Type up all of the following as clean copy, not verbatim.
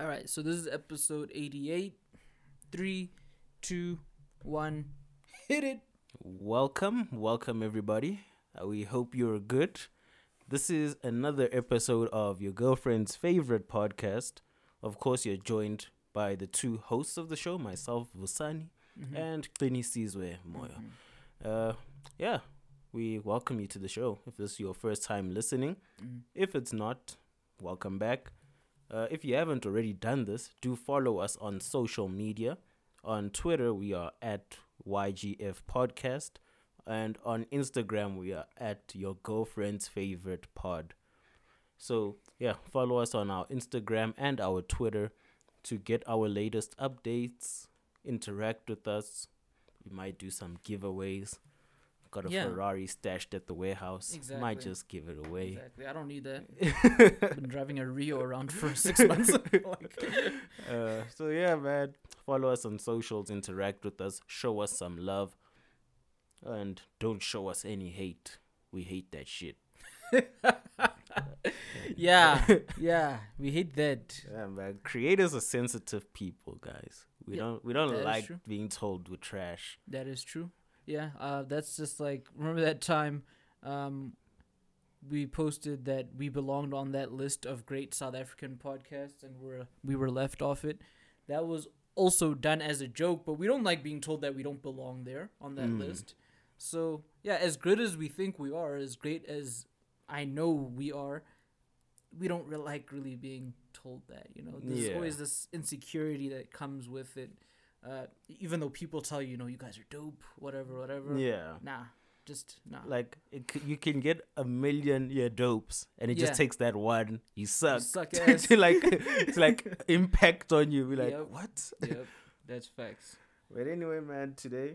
All right, so this is episode 88. 3, 2, 1, hit it. Welcome everybody. We hope you're good. This is another episode of your girlfriend's favorite podcast. Of course, you're joined by the two hosts of the show, myself, Vosani, and Kpenny Seizwe Moyo. We welcome you to the show. If this is your first time listening, if it's not, welcome back. If you haven't already done this, do follow us on social media. On Twitter, we are at YGF Podcast. And on Instagram, we are at Your Girlfriend's Favorite Pod. So, yeah, follow us on our Instagram and our Twitter to get our latest updates, interact with us. We might do some giveaways. Got a Ferrari stashed at the warehouse. Exactly. Might just give it away. Exactly. I don't need that. I've been driving a Rio around for 6 months. So, yeah, man. Follow us on socials. Interact with us. Show us some love. And don't show us any hate. We hate that shit. Yeah. We hate that. Yeah, man. Creators are sensitive people, guys. We don't like being told we're trash. That is true. Yeah, that's just like, remember that time we posted that we belonged on that list of great South African podcasts and we were left off it. That was also done as a joke, but we don't like being told that we don't belong there on that list. So, yeah, as good as we think we are, as great as I know we are, we don't really being told that, you know. There's always this insecurity that comes with it. Even though people tell you, you guys are dope, whatever. Yeah. Nah. Like, you can get a million dopes, and it just takes that one. You suck. Ass. to impact on you. Be like, what? Yep, that's facts. But anyway, man, today,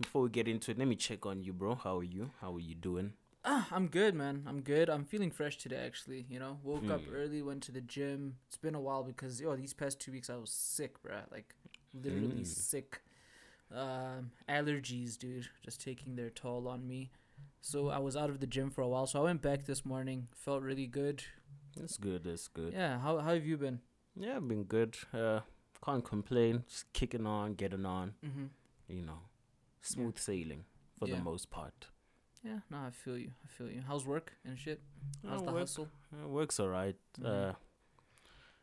before we get into it, let me check on you, bro. How are you? How are you doing? I'm good, man. I'm good. I'm feeling fresh today, actually. Woke up early, went to the gym. It's been a while because, these past 2 weeks I was sick, bro. Like, literally sick. Allergies, dude, just taking their toll on me. So I was out of the gym for a while, so I went back this morning. Felt really good. That's good. Yeah, how have you been? Yeah, I've been good. Can't complain. Just kicking on, getting on. Smooth sailing for the most part. Yeah, no, I feel you. How's work and shit? How's the hustle? Work's alright.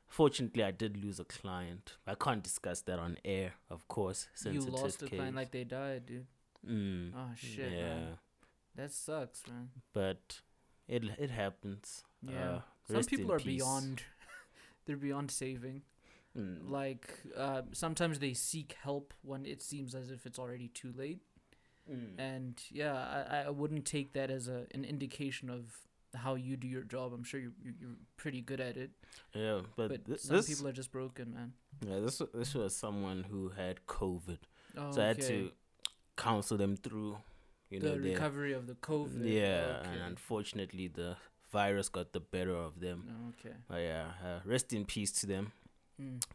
Fortunately, I did lose a client. I can't discuss that on air, of course. You lost a client like they died, dude. Oh, shit, man. That sucks, man. But it happens. Yeah. Some people are beyond... they're beyond saving. Like, sometimes they seek help when it seems as if it's already too late. And, I wouldn't take that as an indication of how you do your job. I'm sure you're pretty good at it. Yeah, but some people are just broken, man. Yeah, this was someone who had COVID, I had to counsel them through, the recovery of the COVID. Yeah, and unfortunately, the virus got the better of them. Okay. But yeah, rest in peace to them,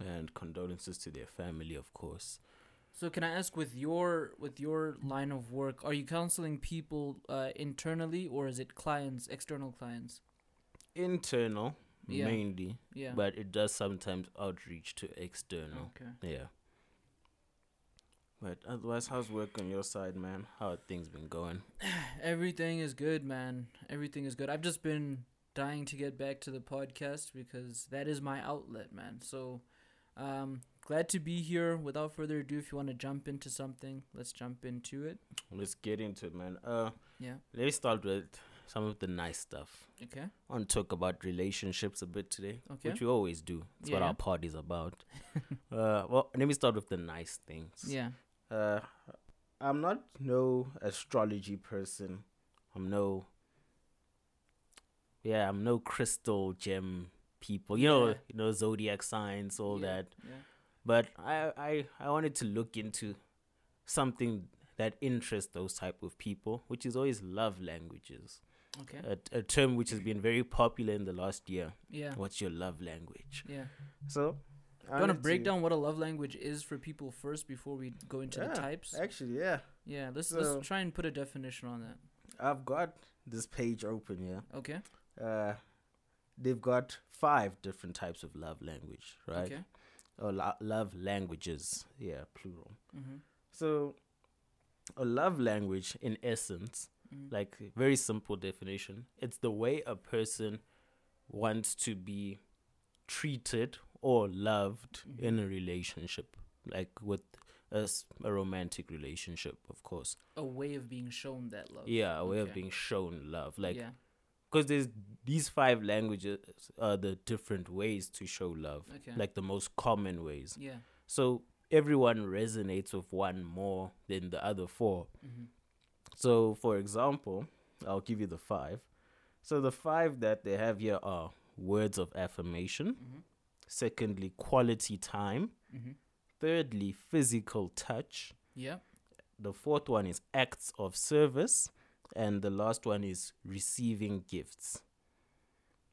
and condolences to their family, of course. So can I ask, with your line of work, are you counseling people internally, or is it clients, external clients? Internal, mainly. Yeah. But it does sometimes outreach to external. Okay. Yeah. But otherwise, how's work on your side, man? How have things been going? Everything is good, man. Everything is good. I've just been dying to get back to the podcast because that is my outlet, man. So, glad to be here. Without further ado, if you want to jump into something, let's jump into it. Let's get into it, man. Let me start with some of the nice stuff. Okay. I want to talk about relationships a bit today, which we always do. It's what our pod is about. Let me start with the nice things. Yeah. I'm not no astrology person. I'm no crystal gem people. Zodiac signs, all that. Yeah. But I wanted to look into something that interests those type of people, which is always love languages. Okay. A term which has been very popular in the last year. Yeah. What's your love language? Yeah. So, I want to break down what a love language is for people first before we go into the types. Actually, yeah. Yeah. Let's try and put a definition on that. I've got this page open here. Okay. they've got 5 different types of love language, right? Okay. Or love languages, yeah, plural. Mm-hmm. So a love language, in essence, like very simple definition, it's the way a person wants to be treated or loved in a relationship, like with a romantic relationship, of course. A way of being shown that love. Yeah, a way of being shown love. Like, because there's these 5 languages are the different ways to show love, like the most common ways. Yeah. So everyone resonates with one more than the other 4. Mm-hmm. So, for example, I'll give you the 5. So the 5 that they have here are words of affirmation. Mm-hmm. Secondly, quality time. Mm-hmm. Thirdly, physical touch. Yeah. The 4th one is acts of service. And the last one is receiving gifts.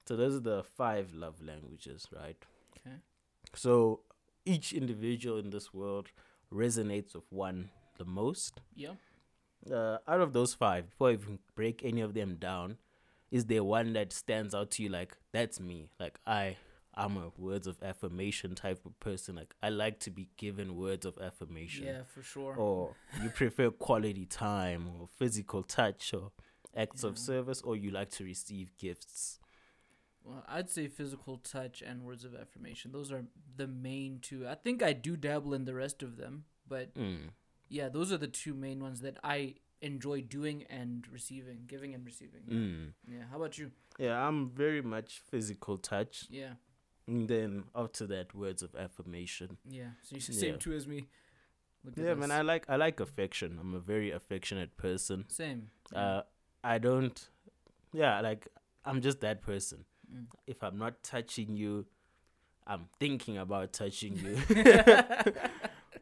So those are the 5 love languages, right? Okay. So each individual in this world resonates with one the most. Yeah. Out of those 5, before I even break any of them down, is there one that stands out to you like, that's me? Like, I'm a words of affirmation type of person. Like, I like to be given words of affirmation. Yeah, for sure. Or you prefer quality time or physical touch or acts of service, or you like to receive gifts. Well, I'd say physical touch and words of affirmation. Those are the main 2. I think I do dabble in the rest of them, but yeah, those are the 2 main ones that I enjoy doing and receiving, giving and receiving. Yeah, how about you? Yeah, I'm very much physical touch. Yeah. And then after that, words of affirmation. Yeah, so you're the same 2 as me. Yeah, man, I like affection. I'm a very affectionate person. Same. I'm just that person. If I'm not touching you, I'm thinking about touching you.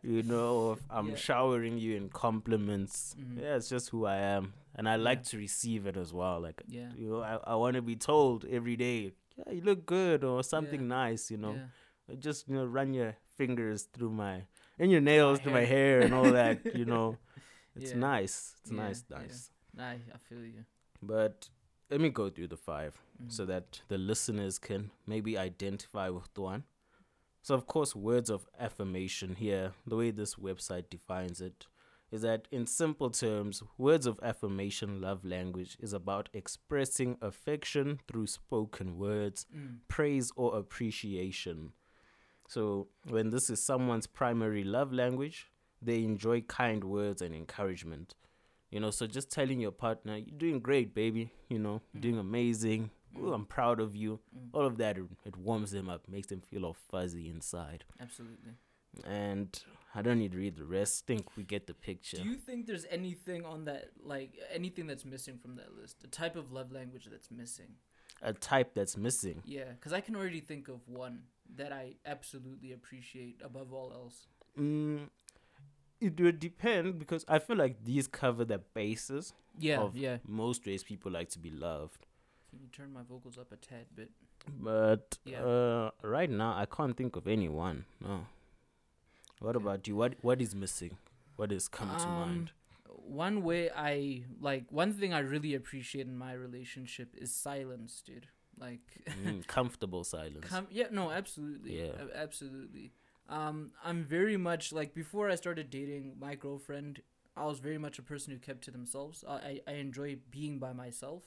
You know, if I'm showering you in compliments. Mm-hmm. Yeah, it's just who I am. And I like to receive it as well. Like, you know, I want to be told every day, yeah, you look good or something nice, you know. Yeah. Just, you know, run your fingers through my hair and all that, you know. It's nice. It's nice. Yeah. I feel you. But let me go through the 5 so that the listeners can maybe identify with the one. So, of course, words of affirmation here, the way this website defines it, is that in simple terms, words of affirmation love language is about expressing affection through spoken words, praise or appreciation. So when this is someone's primary love language, they enjoy kind words and encouragement. You know, so just telling your partner, you're doing great, baby, you know, you're doing amazing. Ooh, I'm proud of you. All of that, it warms them up, makes them feel all fuzzy inside. Absolutely. And I don't need to read the rest. I think we get the picture. Do you think there's anything on that, like anything that's missing from that list? A type of love language that's missing? A type that's missing? Yeah, because I can already think of one that I absolutely appreciate above all else. It would depend, because I feel like these cover the basis of most ways people like to be loved. Can you turn my vocals up a tad bit? But right now, I can't think of anyone. No. What about you? What is missing? What has come to mind? One thing I really appreciate in my relationship is silence, dude. Like comfortable silence. Absolutely. Yeah. Absolutely. I'm very much like, before I started dating my girlfriend, I was very much a person who kept to themselves. I enjoy being by myself.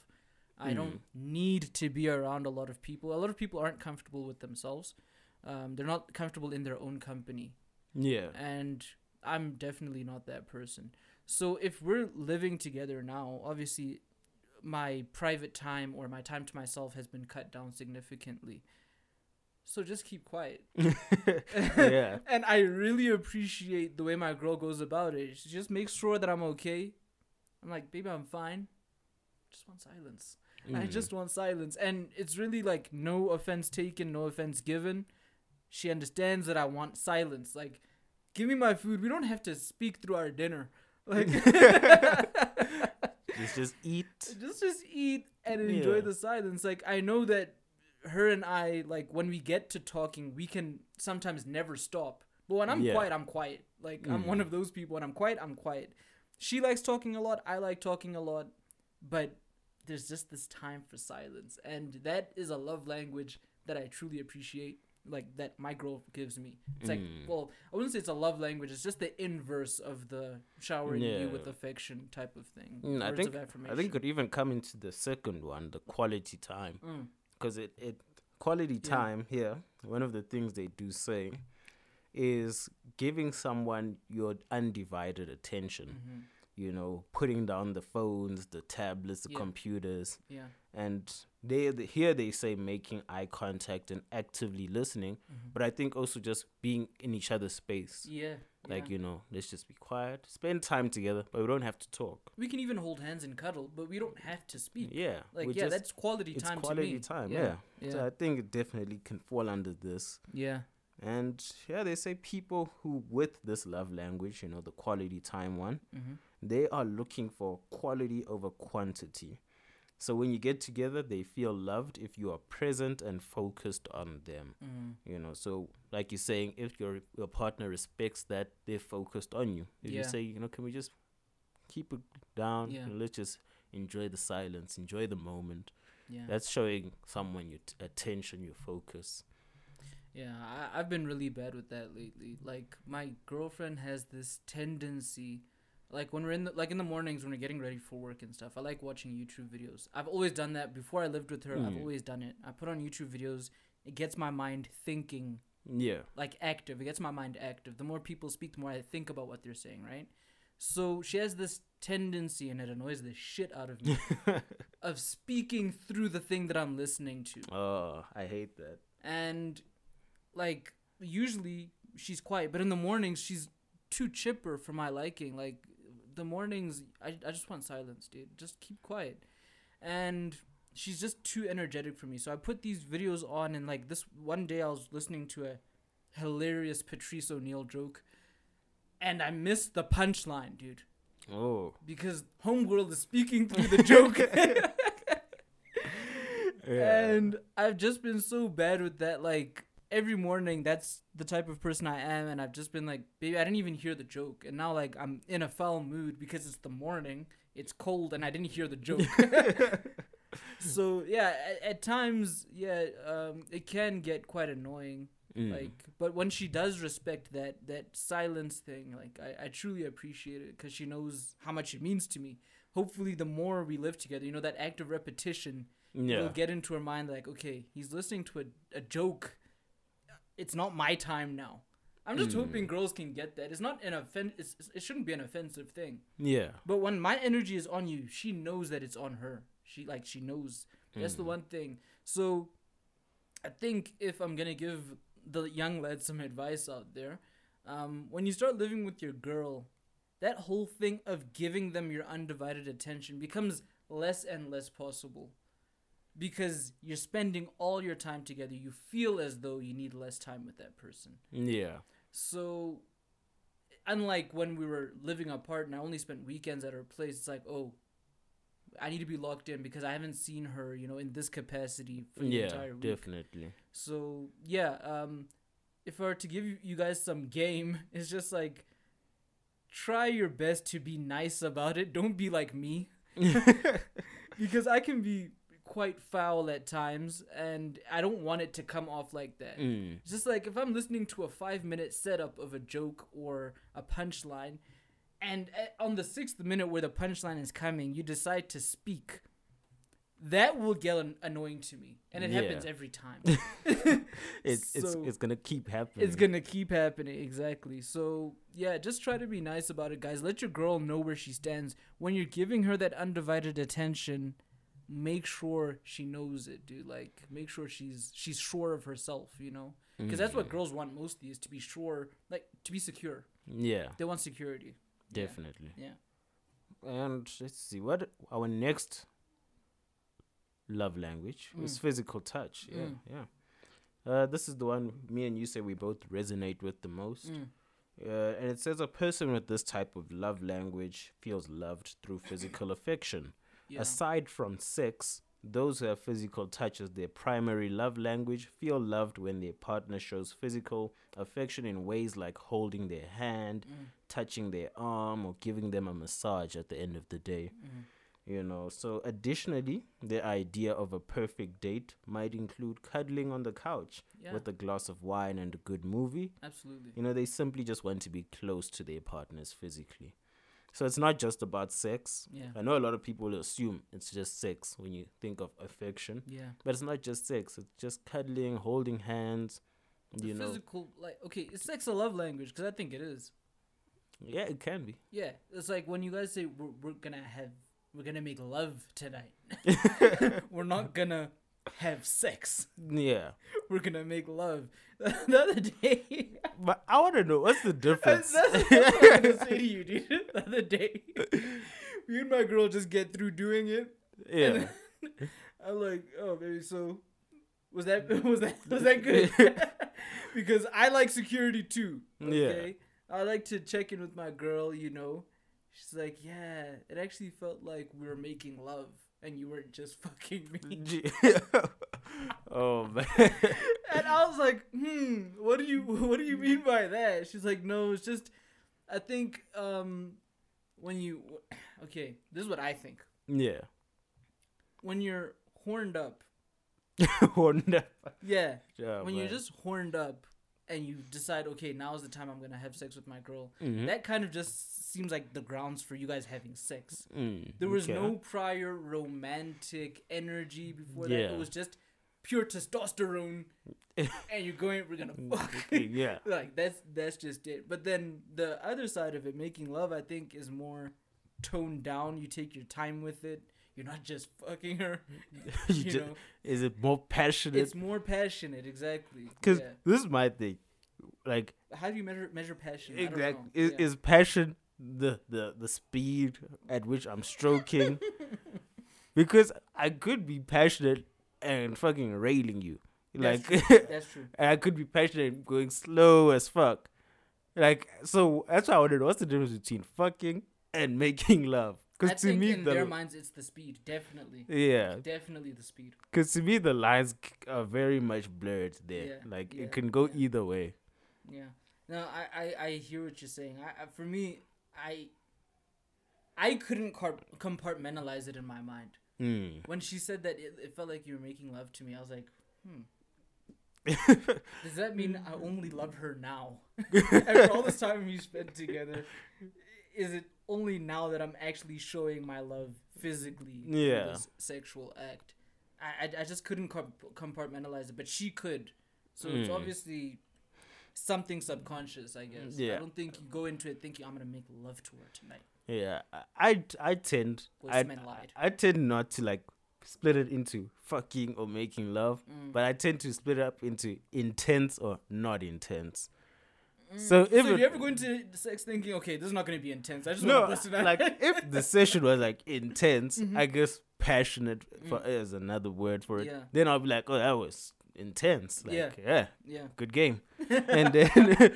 I don't need to be around a lot of people. A lot of people aren't comfortable with themselves. They're not comfortable in their own company. Yeah. And I'm definitely not that person. So if we're living together now, obviously my private time or my time to myself has been cut down significantly. So just keep quiet. Yeah. And I really appreciate the way my girl goes about it. She just makes sure that I'm okay. I'm like, baby, I'm fine. Just want silence. I just want silence. And it's really like no offense taken, no offense given. She understands that I want silence. Like, give me my food. We don't have to speak through our dinner. Like, just eat. Just eat and enjoy the silence. Like, I know that her and I, like, when we get to talking, we can sometimes never stop. But when I'm quiet, I'm quiet. Like, I'm one of those people. When I'm quiet, I'm quiet. She likes talking a lot. I like talking a lot. But there's just this time for silence. And that is a love language that I truly appreciate, like that my girl gives me. It's like, well, I wouldn't say it's a love language. It's just the inverse of the showering you with affection type of thing. I think it even come into the second one, the quality time, because quality time here. One of the things they do say is giving someone your undivided attention. Mm-hmm. You know, putting down the phones, the tablets, the computers. Yeah. And here they say making eye contact and actively listening. Mm-hmm. But I think also just being in each other's space. Yeah. Like, you know, let's just be quiet. Spend time together, but we don't have to talk. We can even hold hands and cuddle, but we don't have to speak. Yeah. Like, that's quality time to me. It's quality time, yeah. So I think it definitely can fall under this. Yeah. And, they say people who, with this love language, you know, the quality time one, mm-hmm. they are looking for quality over quantity. So when you get together, they feel loved if you are present and focused on them. Mm-hmm. You know, so like you're saying, if your partner respects that, they're focused on you. If you say, you know, can we just keep it down? Yeah. You know, let's just enjoy the silence, enjoy the moment. Yeah. That's showing someone your attention, your focus. Yeah, I've been really bad with that lately. Like, my girlfriend has this tendency, like when we're in the mornings when we're getting ready for work and stuff, I like watching YouTube videos. I've always done that. Before I lived with her, I've always done it. I put on YouTube videos. It gets my mind thinking. Yeah. Like, active. It gets my mind active. The more people speak, the more I think about what they're saying, right? So she has this tendency, and it annoys the shit out of me, of speaking through the thing that I'm listening to. Oh, I hate that. And... like, usually she's quiet, but in the mornings she's too chipper for my liking. Like, the mornings, I just want silence, dude. Just keep quiet. And she's just too energetic for me. So I put these videos on, and like this one day I was listening to a hilarious Patrice O'Neal joke, and I missed the punchline, dude. Oh. Because homegirl is speaking through the joke. And I've just been so bad with that, like... every morning, that's the type of person I am, and I've just been like, baby, I didn't even hear the joke. And now, like, I'm in a foul mood because it's the morning, it's cold, and I didn't hear the joke. So, yeah, at times, it can get quite annoying. Like, but when she does respect that silence thing, like, I truly appreciate it because she knows how much it means to me. Hopefully, the more we live together, you know, that act of repetition will get into her mind, like, okay, he's listening to a joke. It's not my time now. I'm just hoping girls can get that. It's not an offense. It shouldn't be an offensive thing. Yeah. But when my energy is on you, she knows that it's on her. She knows. That's the one thing. So I think if I'm going to give the young lad some advice out there, when you start living with your girl, that whole thing of giving them your undivided attention becomes less and less possible. Because you're spending all your time together. You feel as though you need less time with that person. Yeah. So, unlike when we were living apart and I only spent weekends at her place, it's like, oh, I need to be locked in because I haven't seen her, you know, in this capacity for the entire week. Yeah, definitely. So, if I were to give you guys some game, it's just like, try your best to be nice about it. Don't be like me. Because I can be... quite foul at times, and I don't want it to come off like that. It's just like if I'm listening to a 5-minute setup of a joke or a punchline, and on the 6th minute where the punchline is coming, you decide to speak, that will get annoying to me, and it happens every time. It's gonna keep happening. It's gonna keep happening, exactly. So just try to be nice about it, guys. Let your girl know where she stands. When you're giving her that undivided attention, make sure she knows it, dude. Like, make sure she's sure of herself, you know? Because that's what girls want mostly, is to be sure, like, to be secure. Yeah. They want security. Definitely. Yeah. And let's see, what our next love language is physical touch. Yeah, yeah. This is the one me and you say we both resonate with the most. And it says a person with this type of love language feels loved through physical affection. Yeah. Aside from sex, those who have physical touch as their primary love language feel loved when their partner shows physical affection in ways like holding their hand, touching their arm, or giving them a massage at the end of the day. you know. So additionally, the idea of a perfect date might include cuddling on the couch with a glass of wine and a good movie. Absolutely. You know, they simply just want to be close to their partners physically. So it's not just about sex. Yeah. I know a lot of people assume it's just sex when you think of affection. Yeah. But it's not just sex. It's just cuddling, holding hands, you know. Physical, like, okay, is sex a love language? Because I think it is. Yeah, it can be. Yeah. It's like when you guys say we're going to make love tonight. We're not going to have sex. Yeah. We're going to make love. The other day. But I want to know, what's the difference? That's what I'm going to say to you, dude. The other day, me and my girl just get through doing it. Yeah. I'm like, oh, baby, so was that good? Because I like security too. Okay? Yeah. I like to check in with my girl, you know. She's like, yeah, it actually felt like we were making love and you weren't just fucking me. Oh, man. And I was like, what do you mean by that? She's like, no, it's just, I think this is what I think. Yeah. When you're horned up. Horned up. Yeah. Yeah, when you're just horned up. And you decide, okay, now's the time I'm going to have sex with my girl. Mm-hmm. That kind of just seems like the grounds for you guys having sex. There was no prior romantic energy before that. It was just pure testosterone. And you're going, we're going to fuck. Yeah. Like, that's just it. But then the other side of it, making love, I think, is more toned down. You take your time with it. You're not just fucking her. you know? Is it more passionate? It's more passionate, exactly. Because this is my thing. Like, how do you measure passion? Exactly. Is passion the speed at which I'm stroking? Because I could be passionate and fucking railing you. Like, that's true. And I could be passionate and going slow as fuck. Like, so that's why I wondered, what's the difference between fucking and making love? Because to me, in their minds, it's the speed, definitely. Yeah. Definitely the speed. Because to me, the lines are very much blurred there. Yeah, like, it can go either way. Yeah. No, I hear what you're saying. For me, I couldn't compartmentalize it in my mind. When she said that it felt like you were making love to me, I was like, does that mean I only love her now? After all this time we spent together, is it only now that I'm actually showing my love physically for this sexual act? I just couldn't compartmentalize it, but she could. So it's obviously something subconscious, I guess. Yeah. I don't think you go into it thinking I'm going to make love to her tonight. Yeah. I tend not to like split it into fucking or making love, but I tend to split it up into intense or not intense. So you ever go into sex thinking, okay, this is not going to be intense. I just want to bust it out. Like, if the session was like intense, I guess passionate is another word for it. Yeah. Then I'll be like, oh, that was intense. Like, yeah, good game. And then,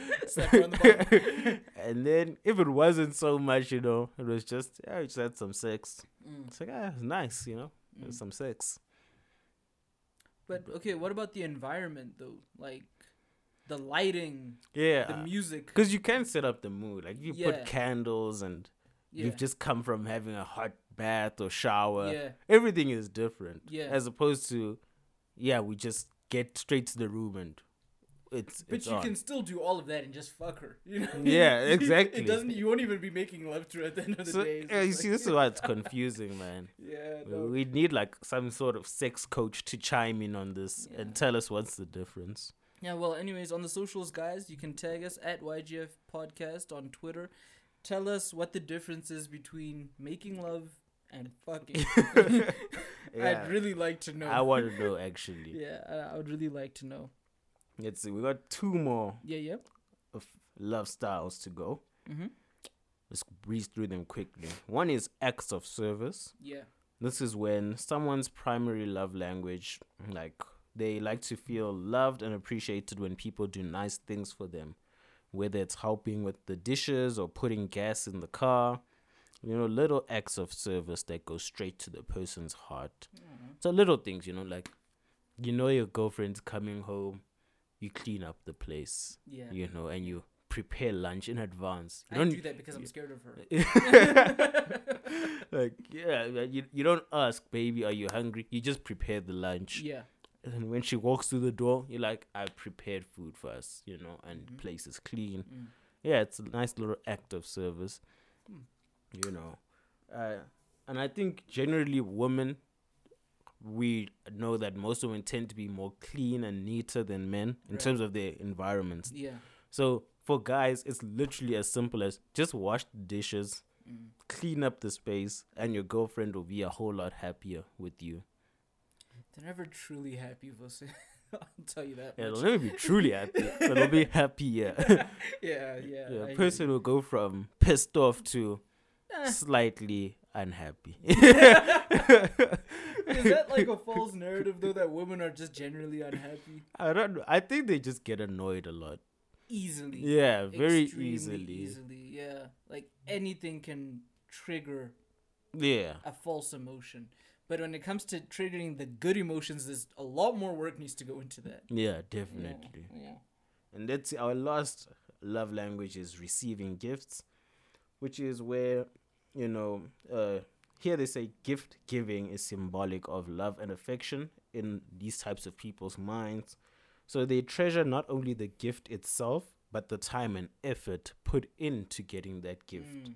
and then if it wasn't so much, you know, it was just, yeah, we just had some sex. It's like, ah, it's nice, you know, there's some sex. But okay, what about the environment though? Like, the lighting, the music. Because you can set up the mood. Like, you put candles and you've just come from having a hot bath or shower. Yeah. Everything is different. Yeah. As opposed to, we just get straight to the room and But you can still do all of that and just fuck her. You know? Yeah, exactly. You won't even be making love to her at the end of the day. So this is why it's confusing, man. Yeah. No. We need, like, some sort of sex coach to chime in on this and tell us what's the difference. Yeah, well, anyways, on the socials, guys, you can tag us at YGF Podcast on Twitter. Tell us what the difference is between making love and fucking. I'd really like to know. I want to know, actually. Yeah, I would really like to know. Let's see. We got two more of love styles to go. Mm-hmm. Let's breeze through them quickly. One is acts of service. Yeah. This is when someone's primary love language, like... They like to feel loved and appreciated when people do nice things for them, whether it's helping with the dishes or putting gas in the car. You know, little acts of service that go straight to the person's heart. Mm-hmm. So little things, you know, like, you know, your girlfriend's coming home, you clean up the place, you know, and you prepare lunch in advance. I do that because I'm scared of her. Like, yeah, you don't ask, baby, are you hungry? You just prepare the lunch. Yeah. And when she walks through the door, you're like, I prepared food for us, you know, and place is clean. Mm. Yeah, it's a nice little act of service, you know. And I think generally women, we know that most women tend to be more clean and neater than men in terms of their environments. Yeah. So for guys, it's literally as simple as just wash the dishes, clean up the space, and your girlfriend will be a whole lot happier with you. They're never truly happy, Vosani. I'll tell you that. Yeah, they'll never be truly happy, but they'll be happy, yeah. A person will go from pissed off to slightly unhappy. Is that like a false narrative, though, that women are just generally unhappy? I don't know. I think they just get annoyed a lot. Easily. Yeah, very easily. Yeah, like anything can trigger a false emotion. But when it comes to triggering the good emotions, there's a lot more work needs to go into that. Yeah, definitely. Yeah. And that's our last love language is receiving gifts, which is where, you know, here they say gift giving is symbolic of love and affection in these types of people's minds. So they treasure not only the gift itself, but the time and effort put into getting that gift. Mm.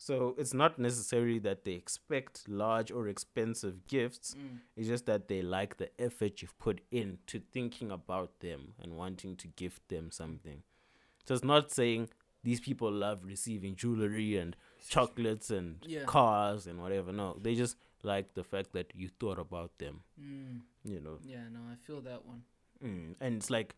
So it's not necessarily that they expect large or expensive gifts. Mm. It's just that they like the effort you've put into thinking about them and wanting to gift them something. So it's not saying these people love receiving jewelry and chocolates and cars and whatever. No, they just like the fact that you thought about them, you know. Yeah, no, I feel that one. And it's like,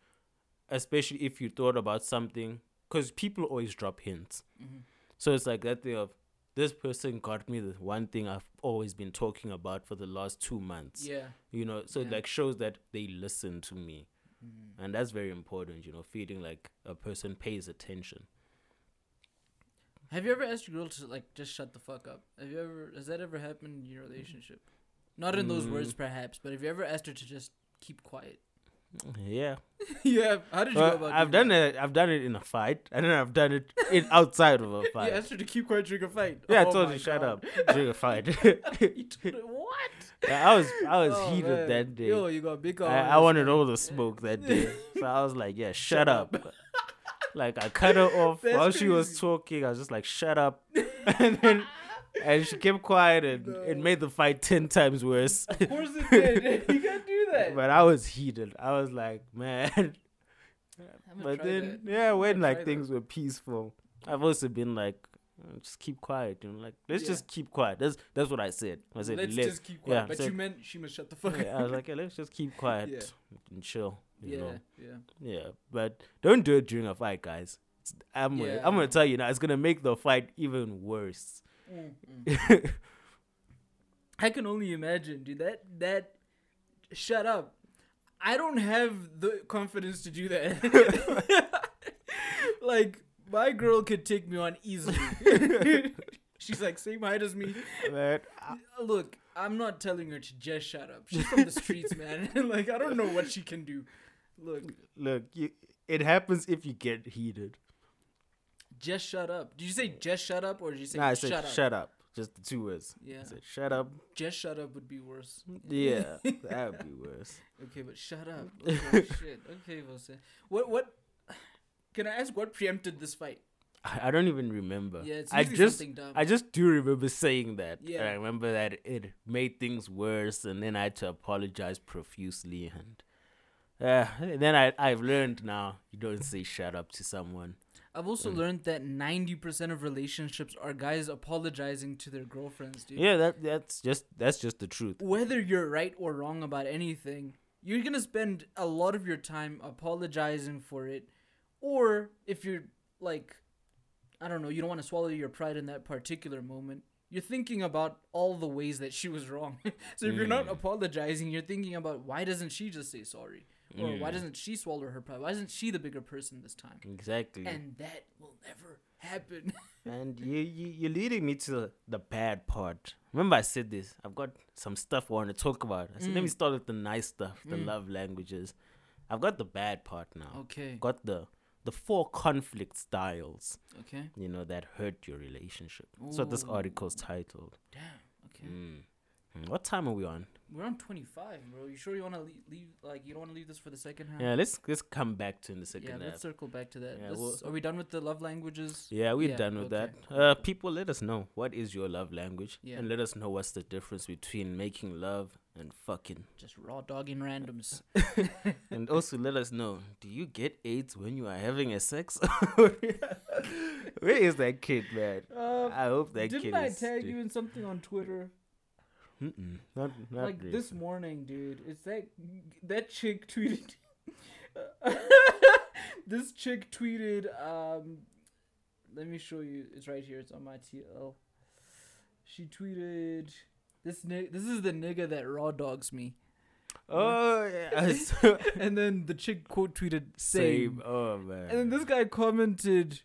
especially if you thought about something, because people always drop hints. Mm-hmm. So it's like that thing of, this person got me the one thing I've always been talking about for the last 2 months. Yeah. You know, so it like shows that they listen to me. Mm. And that's very important, you know, feeling like a person pays attention. Have you ever asked your girl to like just shut the fuck up? Has that ever happened in your relationship? Not in those words perhaps, but have you ever asked her to just keep quiet? Yeah. Yeah. How did you go about it? I've done it in a fight, and then I've done it outside of a fight. You asked her to keep quiet during a fight. Yeah, I told you shut up during a fight. You told her what? Yeah, I was heated that day. Yo, you got big. I wanted all the smoke that day, so I was like, yeah, shut up. Like I cut her off while she was talking. I was just like, shut up, and she kept quiet, and it made the fight 10 times worse. Of course it did. You can't do that. But I was heated. I was like, man. But then, when like things were peaceful, I've also been like, just keep quiet. You know, like let's just keep quiet. That's what I said. I said let's just keep quiet. Yeah, but you meant she must shut the fuck up. Yeah, I was like, yeah, let's just keep quiet and chill. You know? But don't do it during a fight, guys. I'm gonna tell you now. It's gonna make the fight even worse. I can only imagine, dude. That shut up. I don't have the confidence to do that. Like my girl could take me on easily. She's like same height as me. Man, look, I'm not telling her to just shut up. She's from the streets, man. Like I don't know what she can do. Look. It happens if you get heated. Just shut up. Did you say just shut up or did you say I said shut up? Shut up. Just the two words. Yeah. I said shut up. Just shut up would be worse. Yeah, that would be worse. Okay, but shut up. Okay, shit. Okay, Vose. What? Can I ask what preempted this fight? I don't even remember. Yeah, it's something dumb. I just do remember saying that. Yeah. And I remember that it made things worse, and then I had to apologize profusely, and then I've learned now you don't say shut up to someone. I've also learned that 90% of relationships are guys apologizing to their girlfriends, dude. Yeah, that's just the truth. Whether you're right or wrong about anything, you're gonna spend a lot of your time apologizing for it, or if you're like, I don't know, you don't want to swallow your pride in that particular moment. You're thinking about all the ways that she was wrong. So if you're not apologizing, you're thinking about why doesn't she just say sorry? Or why doesn't she swallow her pride? Why isn't she the bigger person this time? Exactly. And that will never happen. And you're leading me to the bad part. Remember I said this. I've got some stuff I want to talk about. I said, let me start with the nice stuff, the love languages. I've got the bad part now. Okay. Got the the four conflict styles, okay, you know, that hurt your relationship. Ooh. So this article's titled. Damn. Okay. What time are we on? We're on 25, bro. You sure you want to leave? Like, you don't want to leave this for the second half? Yeah, let's come back to in the second half. Yeah, let's circle back to that. Yeah, are we done with the love languages? Yeah, we're done with that. People, let us know, what is your love language? Yeah. And let us know what's the difference between making love and fucking. Just raw dogging randoms. And also let us know, do you get AIDS when you are having a sex? Where is that kid, man? I hope that kid is... Didn't I tag you in something on Twitter? Not like really. This morning, dude, it's that chick tweeted. This chick tweeted. Let me show you. It's right here. It's on my TL. She tweeted, "This is the nigga that raw dogs me." Oh yeah. And then the chick quote tweeted, "Same." Oh man. And then this guy commented.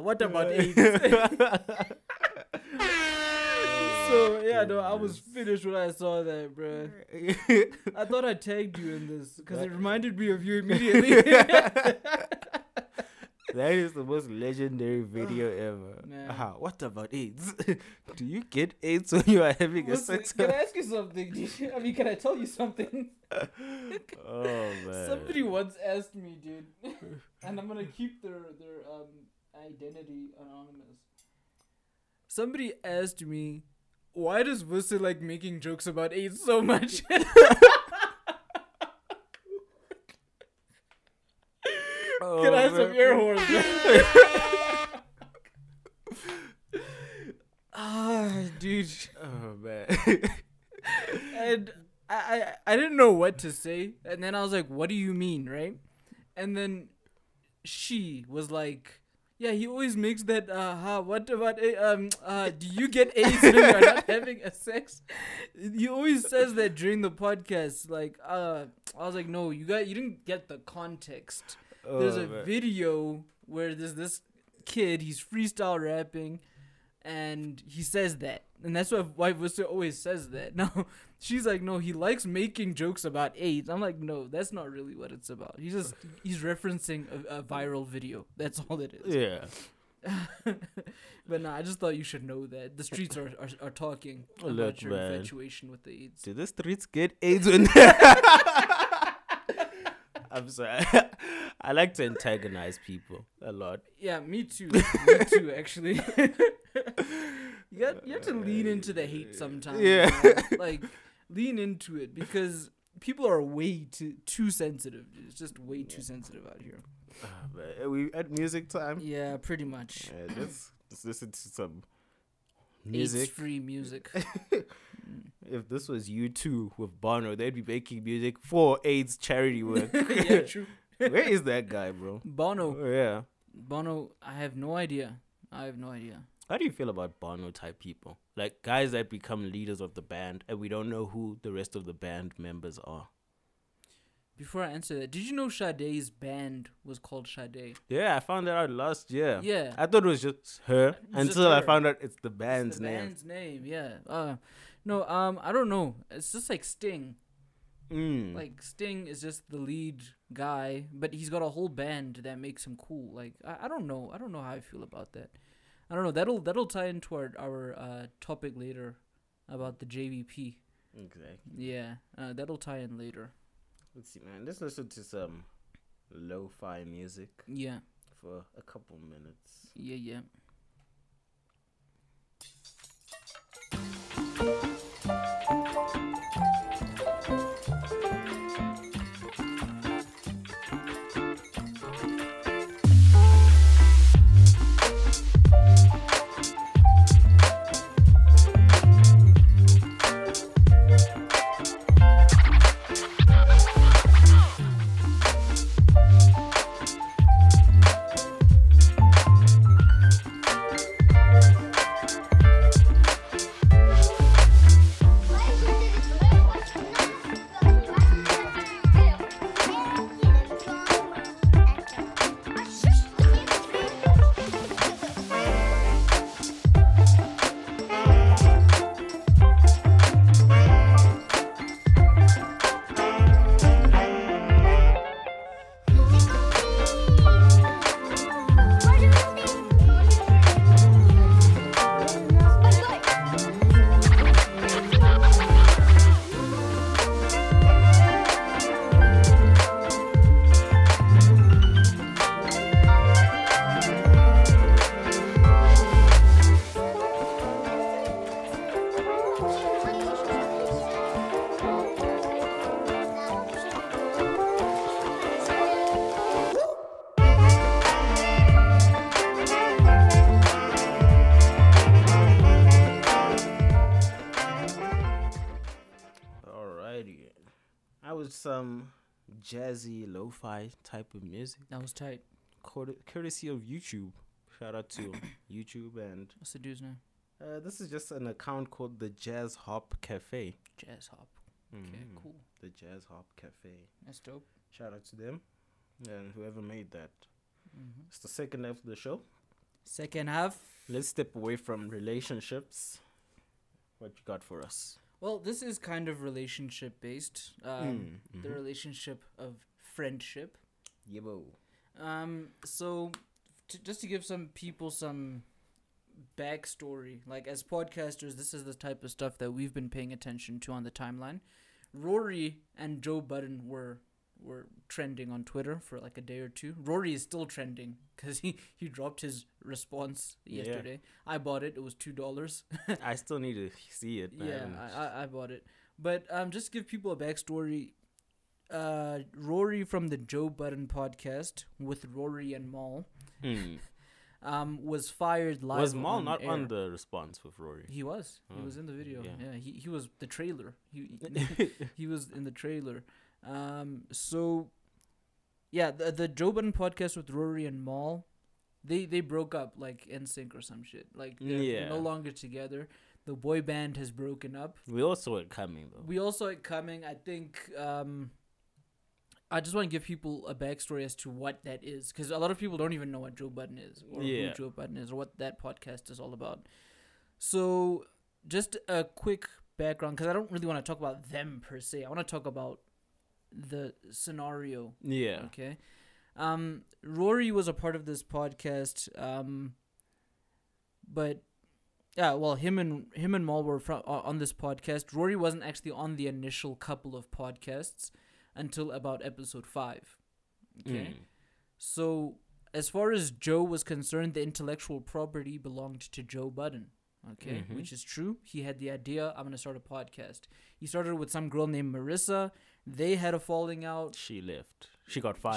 What about AIDS? So yeah, no, I was finished when I saw that, bro. I thought I tagged you in this because it reminded me of you immediately. That is the most legendary video ever. Man. What about AIDS? Do you get AIDS when you are having a sex? Can I ask you something? I mean, can I tell you something? Oh man! Somebody once asked me, dude, and I'm gonna keep their identity anonymous. Somebody asked me, why does Vusi like making jokes about AIDS so much? Can I have some air horns? Dude. Oh, man. And I didn't know what to say. And then I was like, what do you mean, right? And then she was like, yeah, he always makes that, what about, do you get AIDS when you're not having a sex? He always says that during the podcast. Like, I was like, no, you didn't get the context. There's a video where there's this kid, he's freestyle rapping, and he says that. And that's why Vusi always says that. Now, she's like, no, he likes making jokes about AIDS. I'm like, no, that's not really what it's about. He's referencing a viral video. That's all it is. Yeah. But I just thought you should know that. The streets are talking about your infatuation with the AIDS. Do the streets get AIDS when... I'm sorry. I like to antagonize people a lot. Yeah, me too. Actually. You have to lean into the hate sometimes. Yeah. Right? Like, lean into it because people are way too sensitive. It's just way too sensitive out here. Are we at music time? Yeah, pretty much. Yeah, let's listen to some music. AIDS-free music. If this was U2 with Bono, they'd be making music for AIDS charity work. Yeah, true. Where is that guy, bro? Bono. Oh, yeah. Bono, I have no idea. How do you feel about Bono type people? Like guys that become leaders of the band and we don't know who the rest of the band members are. Before I answer that, did you know Sade's band was called Sade? Yeah, I found that out last year. Yeah. I thought it was just her I found out it's the band's name. I don't know. It's just like Sting. Mm. Like Sting is just the lead guy, but he's got a whole band that makes him cool. Like I don't know. I don't know how I feel about that. I don't know. That'll tie into our topic later about the JVP. Exactly. Yeah. That'll tie in later. Let's see, man. Let's listen to some lo-fi music. Yeah. For a couple minutes. Yeah. That was some jazzy lo-fi type of music. That was tight. Courtesy of YouTube. Shout out to YouTube and... What's the dude's name? This is just an account called the Jazz Hop Cafe. Jazz Hop. Mm-hmm. Okay, cool. The Jazz Hop Cafe. That's dope. Shout out to them and whoever made that. Mm-hmm. It's the second half of the show. Second half. Let's step away from relationships. What you got for us? Well, this is kind of relationship based. Mm-hmm. The relationship of friendship. Yebo. So, just to give some people some backstory, like as podcasters, this is the type of stuff that we've been paying attention to on the timeline. Rory and Joe Budden were trending on Twitter for like a day or two. Rory is still trending because he dropped his response yesterday. Yeah. I bought it. It was $2. I still need to see it. Yeah, I bought it. But just to give people a backstory, Rory from the Joe Budden podcast with Rory and Mal was fired live. Was Mal not air. On the response with Rory? He was. Oh. He was in the video. Yeah. He was the trailer. He was in the trailer. So the Joe Budden podcast with Rory and Mal, they broke up like NSYNC or some shit. Like they're no longer together. The boy band has broken up. We all saw it coming though. I think I just want to give people a backstory as to what that is, because a lot of people don't even know what Joe Budden is or who Joe Budden is or what that podcast is all about. So just a quick background, because I don't really want to talk about them per se. I want to talk about the scenario. Yeah. Okay. Rory was a part of this podcast, but yeah, well, him and Mal were on this podcast. Rory wasn't actually on the initial couple of podcasts until about episode 5. Okay. So as far as Joe was concerned, the intellectual property belonged to Joe Budden. Okay, mm-hmm. Which is true. He had the idea, I'm going to start a podcast. He started with some girl named Marissa. They had a falling out. She left. She got fired.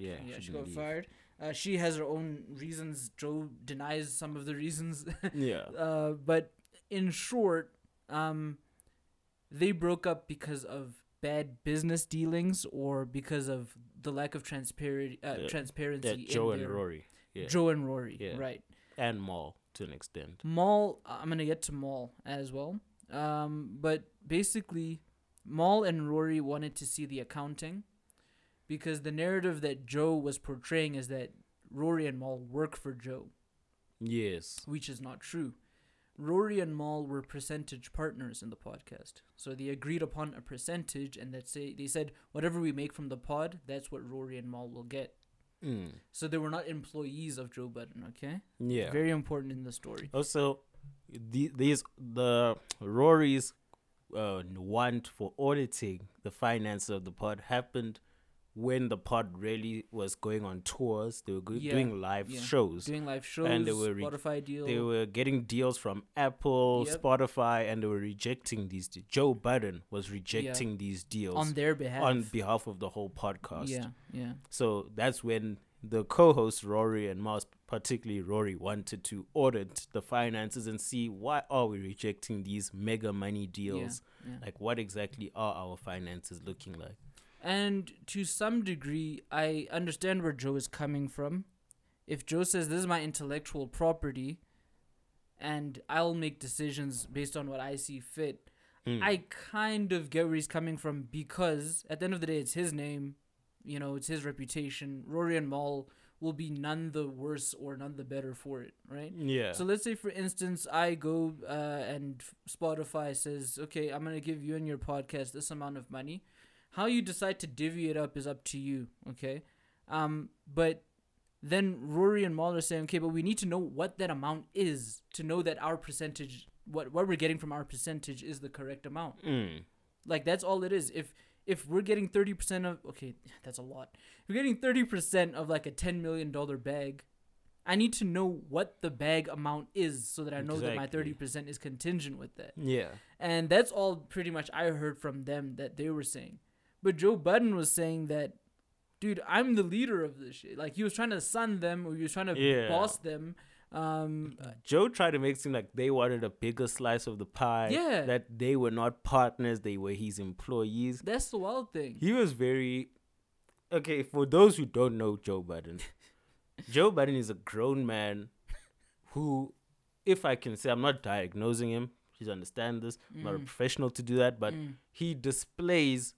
Yeah, she got fired. She has her own reasons. Joe denies some of the reasons. Yeah. But in short, they broke up because of bad business dealings or because of the lack of transparency. Joe and Rory. Yeah. Right. And Mal. To an extent. Mal, I'm going to get to Mal as well. But basically, Mal and Rory wanted to see the accounting because the narrative that Joe was portraying is that Rory and Mal work for Joe. Yes. Which is not true. Rory and Mal were percentage partners in the podcast. So they agreed upon a percentage and they said, whatever we make from the pod, that's what Rory and Mal will get. Mm. So they were not employees of Joe Budden, okay? Yeah. Very important in the story. Also, the Rory's want for auditing the finances of the pod happened when the pod really was going on tours. They were doing live shows. Doing live shows, and they were Spotify deals. They were getting deals from Apple, Spotify, and they were rejecting these deals. Joe Budden was rejecting these deals. On their behalf. On behalf of the whole podcast. Yeah, yeah. So that's when the co-hosts, Rory and Mouse, particularly Rory, wanted to audit the finances and see why are we rejecting these mega money deals. Yeah, yeah. Like, what exactly are our finances looking like? And to some degree, I understand where Joe is coming from. If Joe says, this is my intellectual property, and I'll make decisions based on what I see fit, I kind of get where he's coming from, because at the end of the day, it's his name, it's his reputation. Rory and Mal will be none the worse or none the better for it, right? Yeah. So let's say, for instance, I go and Spotify says, okay, I'm going to give you and your podcast this amount of money. How you decide to divvy it up is up to you, okay? But then Rory and Mal are saying, okay, but we need to know what that amount is to know that our percentage, what we're getting from our percentage is the correct amount. Like, that's all it is. If we're getting 30% of, okay, that's a lot. If we're getting 30% of like a $10 million bag, I need to know what the bag amount is so that I know that my 30% is contingent with that. Yeah. And that's all pretty much I heard from them that they were saying. But Joe Budden was saying that, dude, I'm the leader of this shit. Like, he was trying to son them, or he was trying to boss them Joe tried to make it seem like they wanted a bigger slice of the pie. Yeah. That they were not partners. They were his employees. That's the wild thing. He was very... Okay, for those who don't know Joe Budden, Joe Budden is a grown man who, if I can say, I'm not diagnosing him. Please understand this. I'm not a professional to do that. But he displays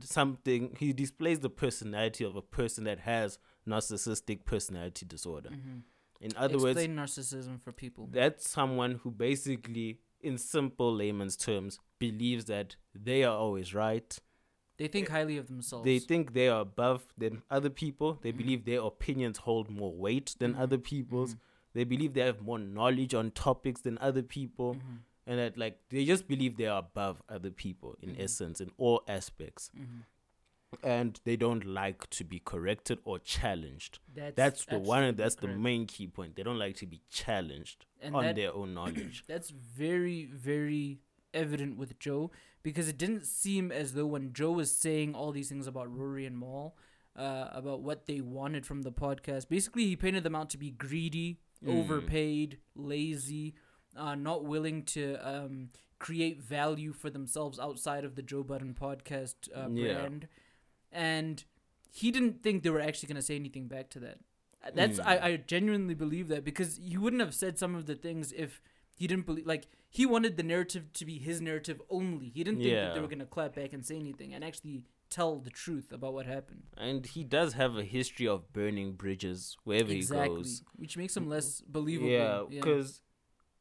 something. He displays the personality of a person that has narcissistic personality disorder. Mm-hmm. In other words, narcissism for people. That's someone who basically, in simple layman's terms, believes that they are always right. They think highly of themselves. They think they are above than other people. They believe their opinions hold more weight than other people's. They believe they have more knowledge on topics than other people. And that, like, they just believe they are above other people, in essence, in all aspects. And they don't like to be corrected or challenged. That's the one. That's correct. The main key point. They don't like to be challenged their own knowledge. That's very, very evident with Joe, because it didn't seem as though when Joe was saying all these things about Rory and Mal, about what they wanted from the podcast, basically he painted them out to be greedy, overpaid, lazy, not willing to create value for themselves outside of the Joe Budden podcast brand. And he didn't think they were actually going to say anything back to that. I genuinely believe that, because he wouldn't have said some of the things if he didn't believe. Like, he wanted the narrative to be his narrative only. He didn't think that they were going to clap back and say anything and actually tell the truth about what happened. And he does have a history of burning bridges wherever he goes. Which makes him less believable. Yeah, because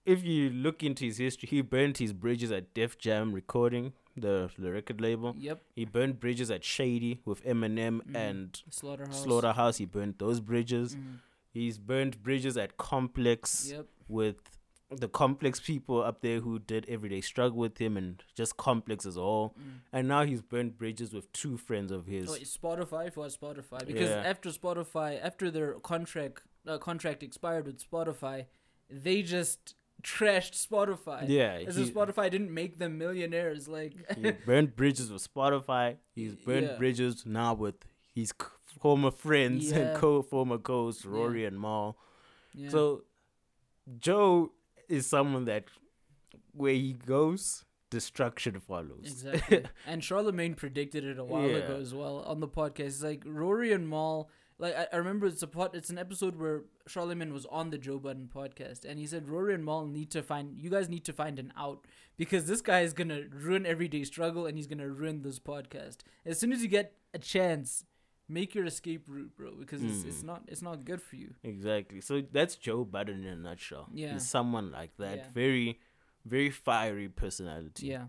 if you look into his history, he burned his bridges at Def Jam Recording, the record label. Yep. He burned bridges at Shady with Eminem and Slaughterhouse. He burned those bridges. He's burned bridges at Complex with the Complex people up there who did Everyday Struggle with him and just Complex as a whole. And now he's burned bridges with two friends of his. Oh, Spotify for Spotify. Because after Spotify, after their contract expired with Spotify, they just trashed Spotify. Yeah. As if Spotify didn't make them millionaires. Like, he burnt bridges with Spotify. He's burnt bridges now with his former friends and former co-hosts, Rory and Mal. Yeah. So Joe is someone that where he goes, destruction follows. Exactly. And Charlemagne predicted it a while ago as well on the podcast. It's like Rory and Mal. Like, I remember it's an episode where Charlemagne was on the Joe Budden podcast, and he said, Rory and Mal you guys need to find an out, because this guy is going to ruin Everyday Struggle, and he's going to ruin this podcast. As soon as you get a chance, make your escape route, bro, because it's not good for you. Exactly. So that's Joe Budden in a nutshell. Yeah. He's someone like that. Yeah. Very, very fiery personality. Yeah.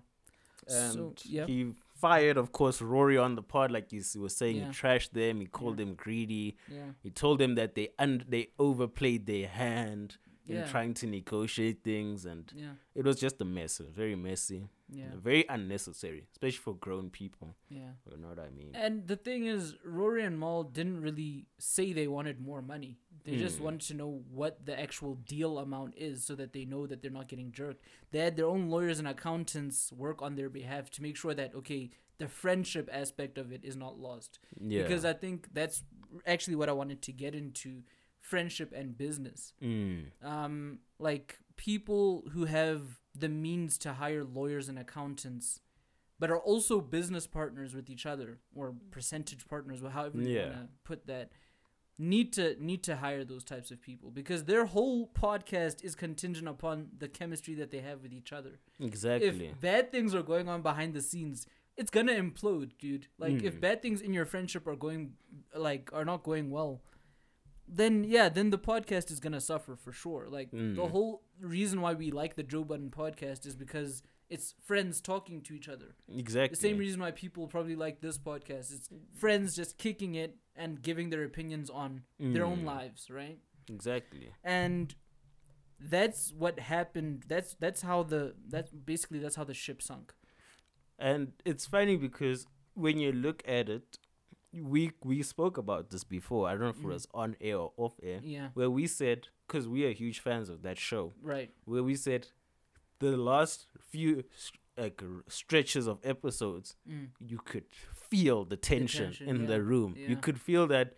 And he fired, of course, Rory on the pod, like you were saying. He trashed them. He called them greedy. Yeah. He told them that they overplayed their hand in trying to negotiate things, and it was just a mess. It was very messy, very unnecessary, especially for grown people. Yeah, you know what I mean. And the thing is, Rory and Mal didn't really say they wanted more money. They just wanted to know what the actual deal amount is, so that they know that they're not getting jerked. They had their own lawyers and accountants work on their behalf to make sure that the friendship aspect of it is not lost. Yeah, because I think that's actually what I wanted to get into. Friendship and business. Like, people who have the means to hire lawyers and accountants, but are also business partners with each other, or percentage partners, or however you want to put that, need to hire those types of people, because their whole podcast is contingent upon the chemistry that they have with each other. Exactly. If bad things are going on behind the scenes, it's gonna implode, dude. Like, if bad things in your friendship are not going well, then the podcast is going to suffer for sure. Like, the whole reason why we like the Joe Budden podcast is because it's friends talking to each other. Exactly. The same reason why people probably like this podcast. It's friends just kicking it and giving their opinions on their own lives, right? Exactly. And that's what happened. That's how the ship sunk. And it's funny, because when you look at it, we spoke about this before. I don't know if it was on air or off air. Yeah. Where we said, because we are huge fans of that show. Right. Where we said, the last few stretches of episodes, you could feel the tension in the room. Yeah. You could feel that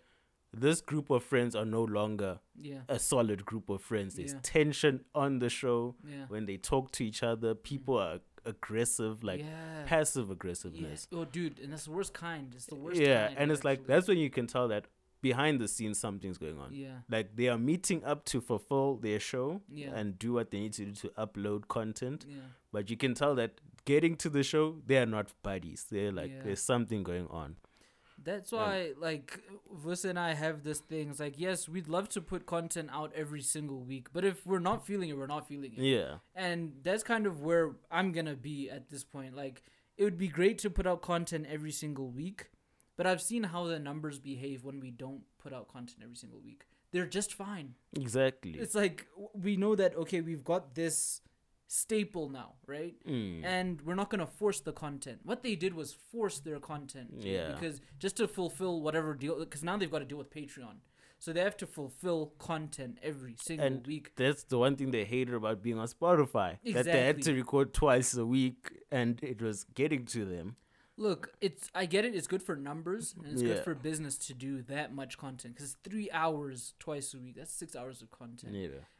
this group of friends are no longer a solid group of friends. There's tension on the show. When they talk to each other, people are aggressive, like passive aggressiveness. Oh, dude, and that's the worst kind. It's the worst kind. And it's like, that's when you can tell that behind the scenes something's going on. Like, they are meeting up to fulfill their show and do what they need to do to upload content. But you can tell that getting to the show, they are not buddies. They're like, there's something going on. That's why, like, Vuss and I have this thing. It's like, yes, we'd love to put content out every single week, but if we're not feeling it, we're not feeling it. And that's kind of where I'm going to be at this point. Like, it would be great to put out content every single week, but I've seen how the numbers behave when we don't put out content every single week. They're just fine. Exactly. It's like, we know that, okay, we've got this staple now, right? And we're not going to force the content. What they did was force their content because just to fulfill whatever deal, because now they've got to deal with Patreon, so they have to fulfill content every single week. That's the one thing they hated about being on Spotify, that they had to record twice a week and it was getting to them. Look, it's, I get it, it's good for numbers and it's good for business to do that much content, because it's 3 hours twice a week. That's 6 hours of content.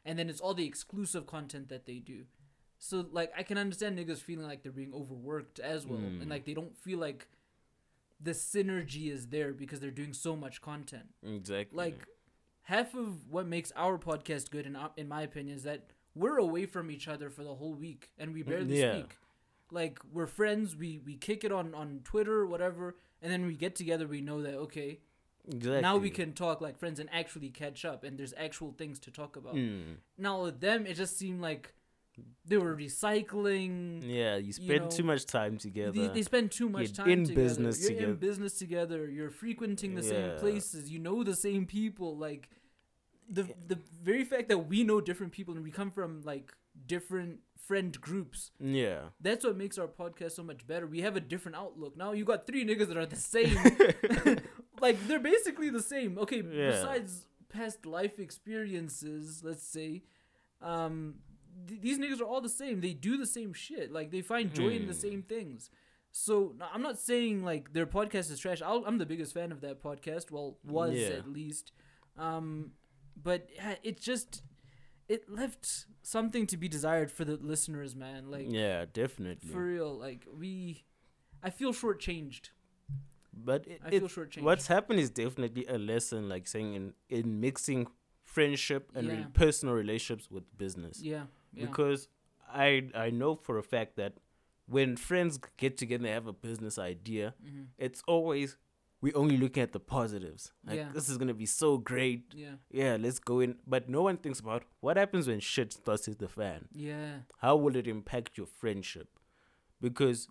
And then it's all the exclusive content that they do. So, like, I can understand niggas feeling like they're being overworked as well. And, like, they don't feel like the synergy is there because they're doing so much content. Like, half of what makes our podcast good, in my opinion, is that we're away from each other for the whole week. And we barely speak. Like, we're friends. We kick it on Twitter or whatever. And then we get together. We know that, okay, now we can talk like friends and actually catch up. And there's actual things to talk about. Now, with them, it just seemed like they were recycling. You spend too much time together. They spend too much time in together. Business You're together. In business together. You're frequenting the same places. You know the same people. Like, the very fact that we know different people and we come from, like, different friend groups. That's what makes our podcast so much better. We have a different outlook. Now you got three niggas that are the same. Like, they're basically the same. Okay, besides past life experiences, let's say, these niggas are all the same. They do the same shit. Like, they find joy in the same things. So I'm not saying, like, their podcast is trash. I'm the biggest fan of that podcast. Well, was at least. But it just, it left something to be desired for the listeners, man. Like, yeah, definitely. For real. Like, I feel shortchanged. But I feel shortchanged. What's happened is definitely a lesson, like, saying in mixing friendship and personal relationships with business. Because I know for a fact that when friends get together and have a business idea, it's always, we're only looking at the positives. Like, this is going to be so great. Yeah, let's go in. But no one thinks about what happens when shit starts to hit the fan. How will it impact your friendship? Because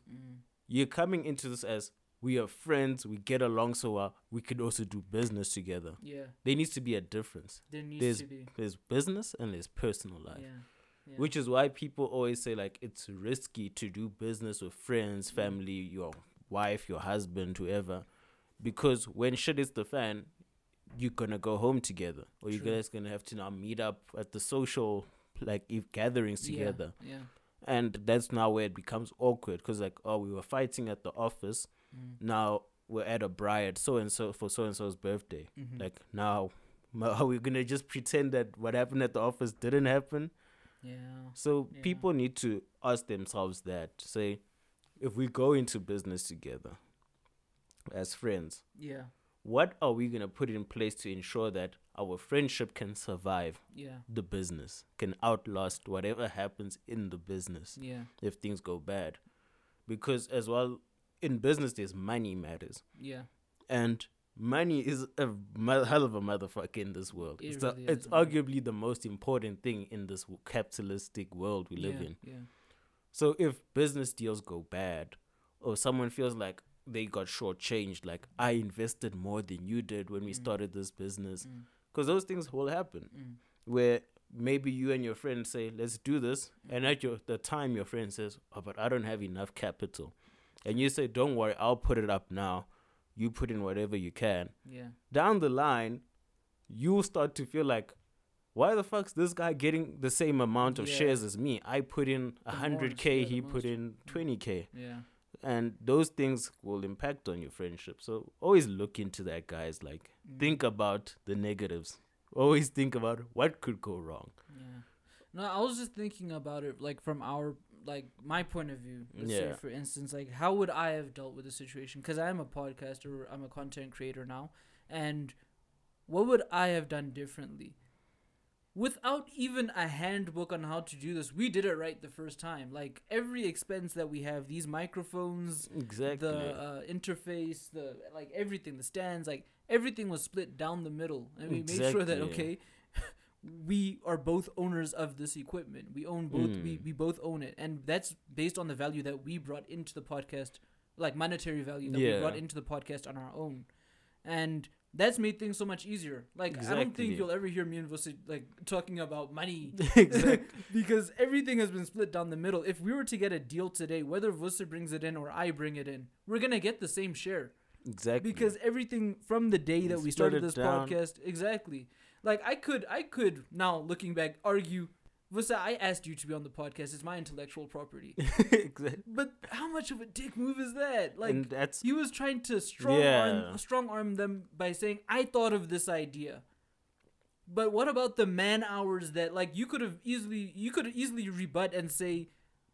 you're coming into this as, we are friends, we get along so well, we could also do business together. There needs to be a difference. There's business and there's personal life. Which is why people always say, like, it's risky to do business with friends, family, your wife, your husband, whoever, because when shit hits the fan, you're gonna go home together, or you guys gonna have to now meet up at the social, like, gatherings together. And that's now where it becomes awkward, because, like, oh, we were fighting at the office. Now we're at a bride, so and so, for so and so's birthday. Like, now are we gonna just pretend that what happened at the office didn't happen? So people need to ask themselves that. Say, if we go into business together as friends, what are we gonna put in place to ensure that our friendship can survive the business, can outlast whatever happens in the business if things go bad? Because as well, in business, there's money matters. And money is a hell of a motherfucker in this world. It's arguably the most important thing in this capitalistic world we live in. So if business deals go bad, or someone feels like they got shortchanged, like, I invested more than you did when we started this business, because those things will happen, where maybe you and your friend say, let's do this, and at the time your friend says, oh, but I don't have enough capital. And you say, don't worry, I'll put it up now. You put in whatever you can. Down the line, you'll start to feel like, why the fuck's this guy getting the same amount of shares as me? I put in 100K, he put in 20K. And those things will impact on your friendship. So always look into that, guys. Like, think about the negatives. Always think about what could go wrong. Yeah. No, I was just thinking about it, like, from our, like, my point of view. Let's say, for instance, like, how would I have dealt with the situation? Because I'm a podcaster. I'm a content creator now. And what would I have done differently? Without even a handbook on how to do this, we did it right the first time. Like, every expense that we have, these microphones, exactly, the interface, the, like, everything, the stands, like, everything was split down the middle. And we made sure that, okay, we are both owners of this equipment. We own both. We both own it. And that's based on the value that we brought into the podcast, like, monetary value that we brought into the podcast on our own. And that's made things so much easier. Like, I don't think you'll ever hear me and Vosani, like, talking about money. Because everything has been split down the middle. If we were to get a deal today, whether Vosani brings it in or I bring it in, we're going to get the same share. Exactly. Because everything from the day that we started this podcast, like, I could now, looking back, argue, Vosani, I asked you to be on the podcast. It's my intellectual property. But how much of a dick move is that? Like, he was trying to strong arm them by saying, I thought of this idea. But what about the man hours that, like, you could have easily rebut and say,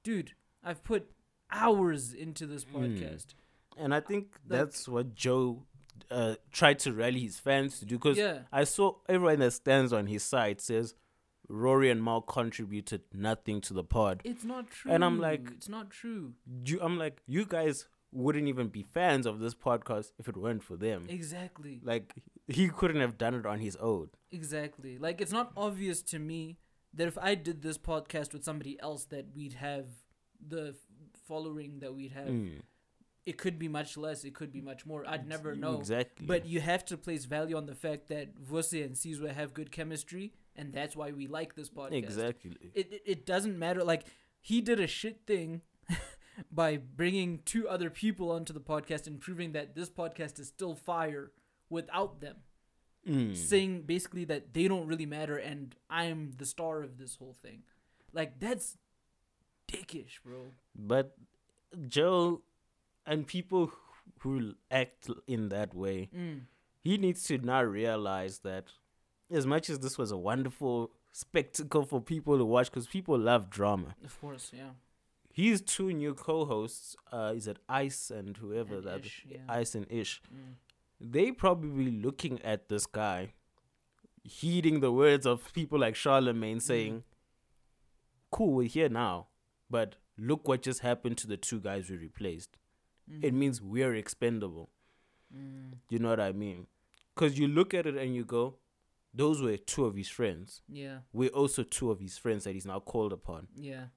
dude, I've put hours into this podcast. And I think that's what Joe tried to rally his fans to do. Because I saw everyone that stands on his side says, Rory and Mal contributed nothing to the pod. It's not true. And I'm like, it's not true. I'm like, you guys wouldn't even be fans of this podcast if it weren't for them. Exactly. Like, he couldn't have done it on his own. Exactly. Like, it's not obvious to me that if I did this podcast with somebody else that we'd have the following that we'd have. It could be much less. It could be much more. I'd never know. Exactly. But you have to place value on the fact that Vosani and Seizwe have good chemistry, and that's why we like this podcast. Exactly. It doesn't matter. Like, he did a shit thing by bringing two other people onto the podcast and proving that this podcast is still fire without them. Saying basically that they don't really matter and I'm the star of this whole thing. Like, that's dickish, bro. But Joe... and people who act in that way, he needs to now realize that as much as this was a wonderful spectacle for people to watch, because people love drama. Of course, yeah. His two new co-hosts, is it Ice and whoever and that Ish, Ice and Ish, they probably looking at this guy, heeding the words of people like Charlemagne saying, cool, we're here now, but look what just happened to the two guys we replaced. It means we're expendable. You know what I mean? Because you look at it and you go, those were two of his friends. Yeah. We're also two of his friends that he's now called upon. Yeah.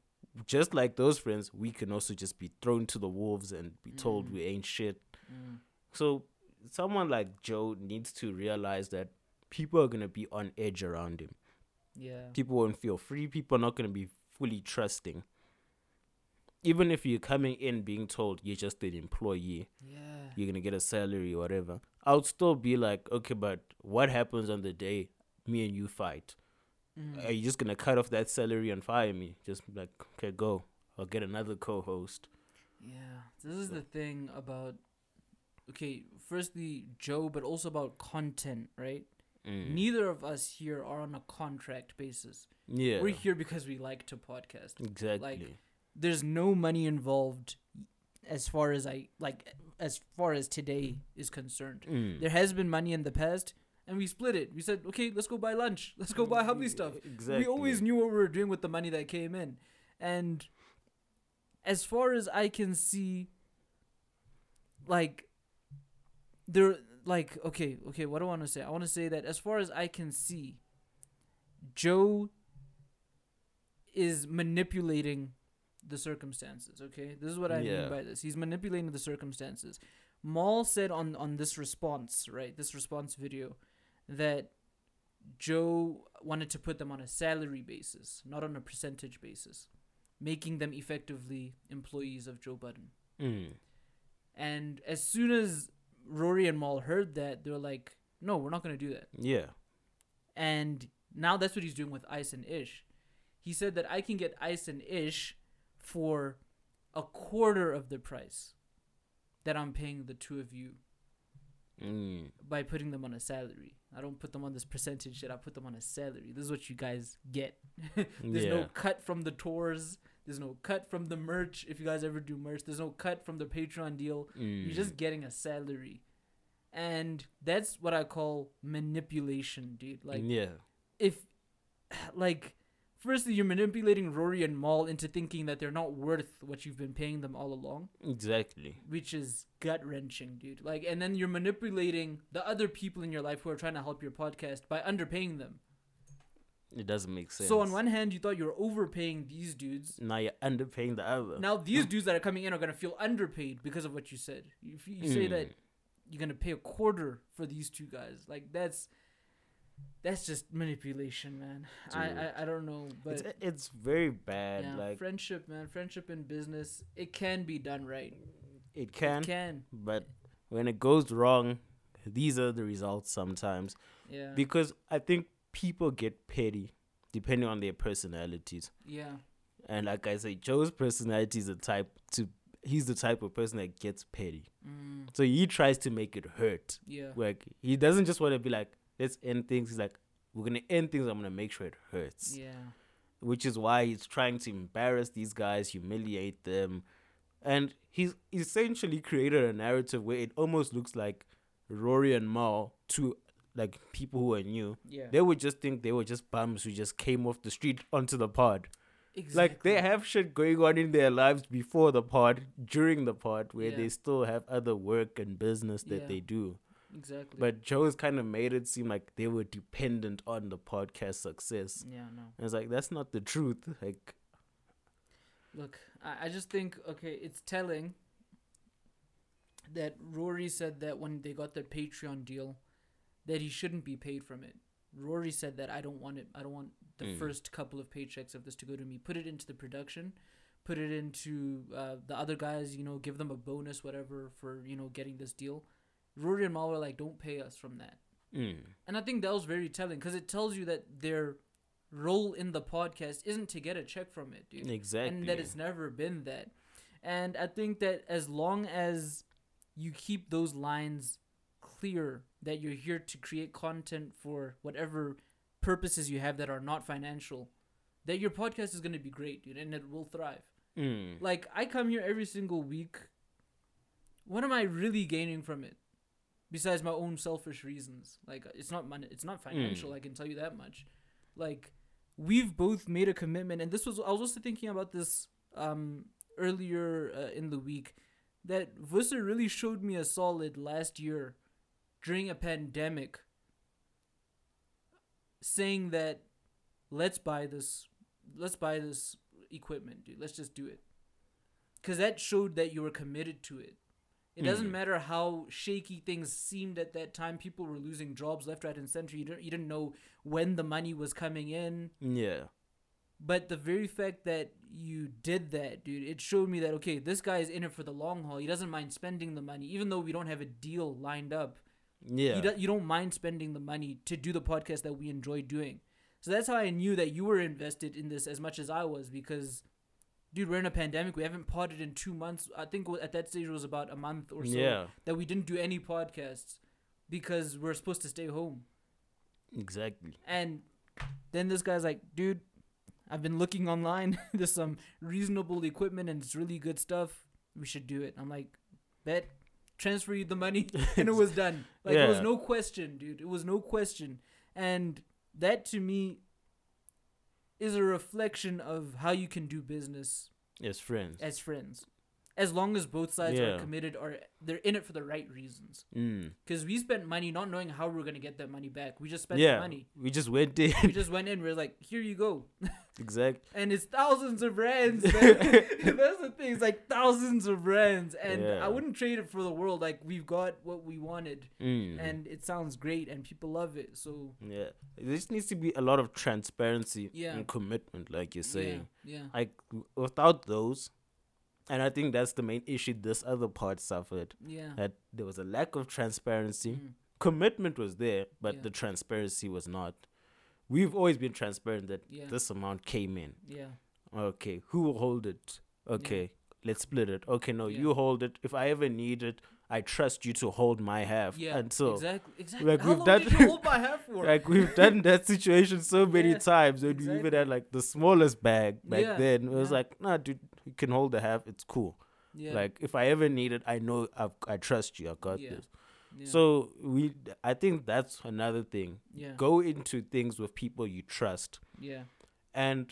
Just like those friends, we can also just be thrown to the wolves and be told we ain't shit. So someone like Joe needs to realize that people are going to be on edge around him. Yeah. People won't feel free. People are not going to be fully trusting. Even if you're coming in being told you're just an employee, you're going to get a salary or whatever, I would still be like, okay, but what happens on the day me and you fight? Are you just going to cut off that salary and fire me? Just like, okay, go. I'll get another co-host. Yeah. This is the thing about, okay, firstly, Joe, but also about content, right? Neither of us here are on a contract basis. Yeah. We're here because we like to podcast. Exactly. Like, there's no money involved as far as today is concerned. There has been money in the past and we split it. We said, okay, let's go buy lunch. Let's go buy hubby stuff. Exactly. We always knew what we were doing with the money that came in. And as far as I can see, like, there, like, okay, what do I want to say? I want to say that as far as I can see, Joe is manipulating the circumstances, okay? This is what I mean by this. He's manipulating the circumstances. Mal said on this response, right? This response video, that Joe wanted to put them on a salary basis, not on a percentage basis, making them effectively employees of Joe Budden. And as soon as Rory and Mal heard that, they were like, no, we're not going to do that. Yeah. And now that's what he's doing with Ice and Ish. He said that I can get Ice and Ish for a quarter of the price that I'm paying the two of you. by putting them on a salary. I don't put them on this percentage shit. I put them on a salary. This is what you guys get. There's no cut from the tours. There's no cut from the merch. If you guys ever do merch, there's no cut from the Patreon deal. You're just getting a salary. And that's what I call manipulation, dude. Like, if, like, firstly, you're manipulating Rory and Mal into thinking that they're not worth what you've been paying them all along. Exactly. Which is gut-wrenching, dude. Like, and then you're manipulating the other people in your life who are trying to help your podcast by underpaying them. It doesn't make sense. So on one hand, you thought you were overpaying these dudes. Now you're underpaying the other. Now these dudes that are coming in are going to feel underpaid because of what you said. If you say that you're going to pay a quarter for these two guys. Like, that's just manipulation, man. I don't know. But it's very bad. Yeah, like, friendship, man. Friendship in business, it can be done right. It can. But when it goes wrong, these are the results sometimes. Yeah. Because I think people get petty depending on their personalities. Yeah. And like I say, Joe's personality is he's the type of person that gets petty. So he tries to make it hurt. Yeah. Like, he doesn't just want to be like, let's end things. He's like, we're going to end things. I'm going to make sure it hurts. Yeah. Which is why he's trying to embarrass these guys, humiliate them. And he's essentially created a narrative where it almost looks like Rory and Mal, two like people who are new. Yeah. They would just think they were just bums who just came off the street onto the pod. Exactly. Like, they have shit going on in their lives before the pod, during the pod, where they still have other work and business that they do. Exactly. But Joe's kind of made it seem like they were dependent on the podcast success. Yeah, no. And it's like, that's not the truth. Like, look, I just think, okay, it's telling that Rory said that when they got their Patreon deal, that he shouldn't be paid from it. Rory said that I don't want the first couple of paychecks of this to go to me. Put it into the production. Put it into the other guys, you know, give them a bonus, whatever, for, you know, getting this deal. Rory and Mal were like, don't pay us from that. And I think that was very telling because it tells you that their role in the podcast isn't to get a check from it, dude. Exactly. And that it's never been that. And I think that as long as you keep those lines clear that you're here to create content for whatever purposes you have that are not financial, that your podcast is going to be great, dude, and it will thrive. Like, I come here every single week. What am I really gaining from it? Besides my own selfish reasons. Like, it's not financial, I can tell you that much. Like, we've both made a commitment, and I was also thinking about this earlier in the week, that Vusa really showed me a solid last year during a pandemic, saying that let's buy this equipment, dude. Let's just do it. Because that showed that you were committed to it. It doesn't matter how shaky things seemed at that time. People were losing jobs left, right, and center. You didn't know when the money was coming in. Yeah. But the very fact that you did that, dude, it showed me that, okay, this guy is in it for the long haul. He doesn't mind spending the money, even though we don't have a deal lined up. Yeah. You don't mind spending the money to do the podcast that we enjoy doing. So that's how I knew that you were invested in this as much as I was because... Dude, we're in a pandemic. We haven't podded in 2 months. I think at that stage it was about a month or so that we didn't do any podcasts because we're supposed to stay home. Exactly. And then this guy's like, dude, I've been looking online. There's some reasonable equipment and it's really good stuff. We should do it. I'm like, bet. Transfer you the money. And it was done. Like, it was no question, dude. It was no question. And that to me... is a reflection of how you can do business as friends, as long as both sides are committed or they're in it for the right reasons. Because we spent money not knowing how we're gonna get that money back. We just spent the money. We just went in. We're like, here you go. Exactly. And it's thousands of rands. That's the thing. It's like thousands of rands, and I wouldn't trade it for the world. Like, we've got what we wanted, and it sounds great, and people love it. So there just needs to be a lot of transparency and commitment, like you're saying. Yeah. Like, without those. And I think that's the main issue this other part suffered. Yeah. That there was a lack of transparency. Commitment was there, but the transparency was not. We've always been transparent that this amount came in. Yeah. Okay. Who will hold it? Okay. let's split it. Okay, no, you hold it. If I ever need it, I trust you to hold my half. Yeah, and so, exactly. Like, we've done that situation so many times. And we even had like the smallest bag back then. It was like, nah, dude, you can hold the half. It's cool. Yeah. Like, if I ever need it, I know I trust you. I got this. Yeah. So I think that's another thing. Yeah. Go into things with people you trust. Yeah. And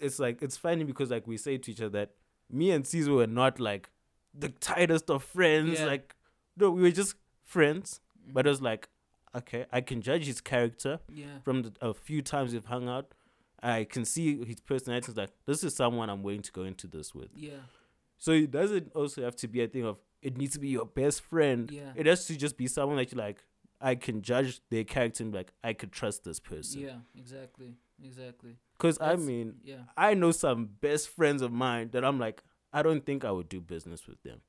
it's like, it's funny because like we say to each other that me and Seizwe were not like the tightest of friends. Yeah. Like, no, we were just friends. Mm-hmm. But it was like, okay, I can judge his character from a few times we've hung out. I can see his personality. It's like, this is someone I'm willing to go into this with. Yeah. So it doesn't also have to be a thing of it needs to be your best friend. Yeah. It has to just be someone that you like, I can judge their character and be like, I could trust this person. Yeah, exactly. Because I mean, I know some best friends of mine that I'm like, I don't think I would do business with them.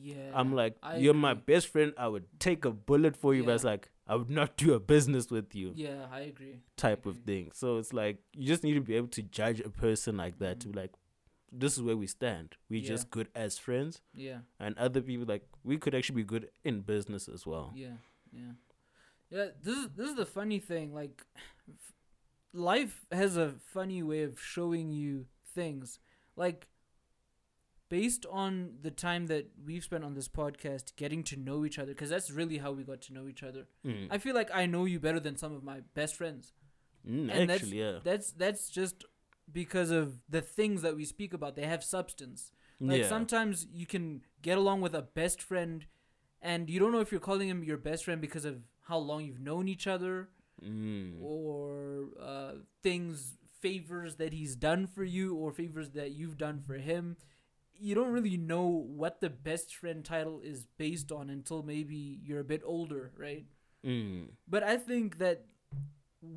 Yeah. I'm like, you're my best friend. I would take a bullet for you, but it's like, I would not do a business with you. Yeah, I agree. Type of thing. So it's like, you just need to be able to judge a person like that to be like, this is where we stand. We're just good as friends. Yeah. And other people, like, we could actually be good in business as well. Yeah. This is the funny thing. Like, life has a funny way of showing you things. Like, based on the time that we've spent on this podcast getting to know each other, because that's really how we got to know each other. Mm. I feel like I know you better than some of my best friends. That's just because of the things that we speak about. They have substance. Like sometimes you can get along with a best friend and you don't know if you're calling him your best friend because of how long you've known each other or favors that he's done for you or favors that you've done for him. You don't really know what the best friend title is based on until maybe you're a bit older, right? But I think that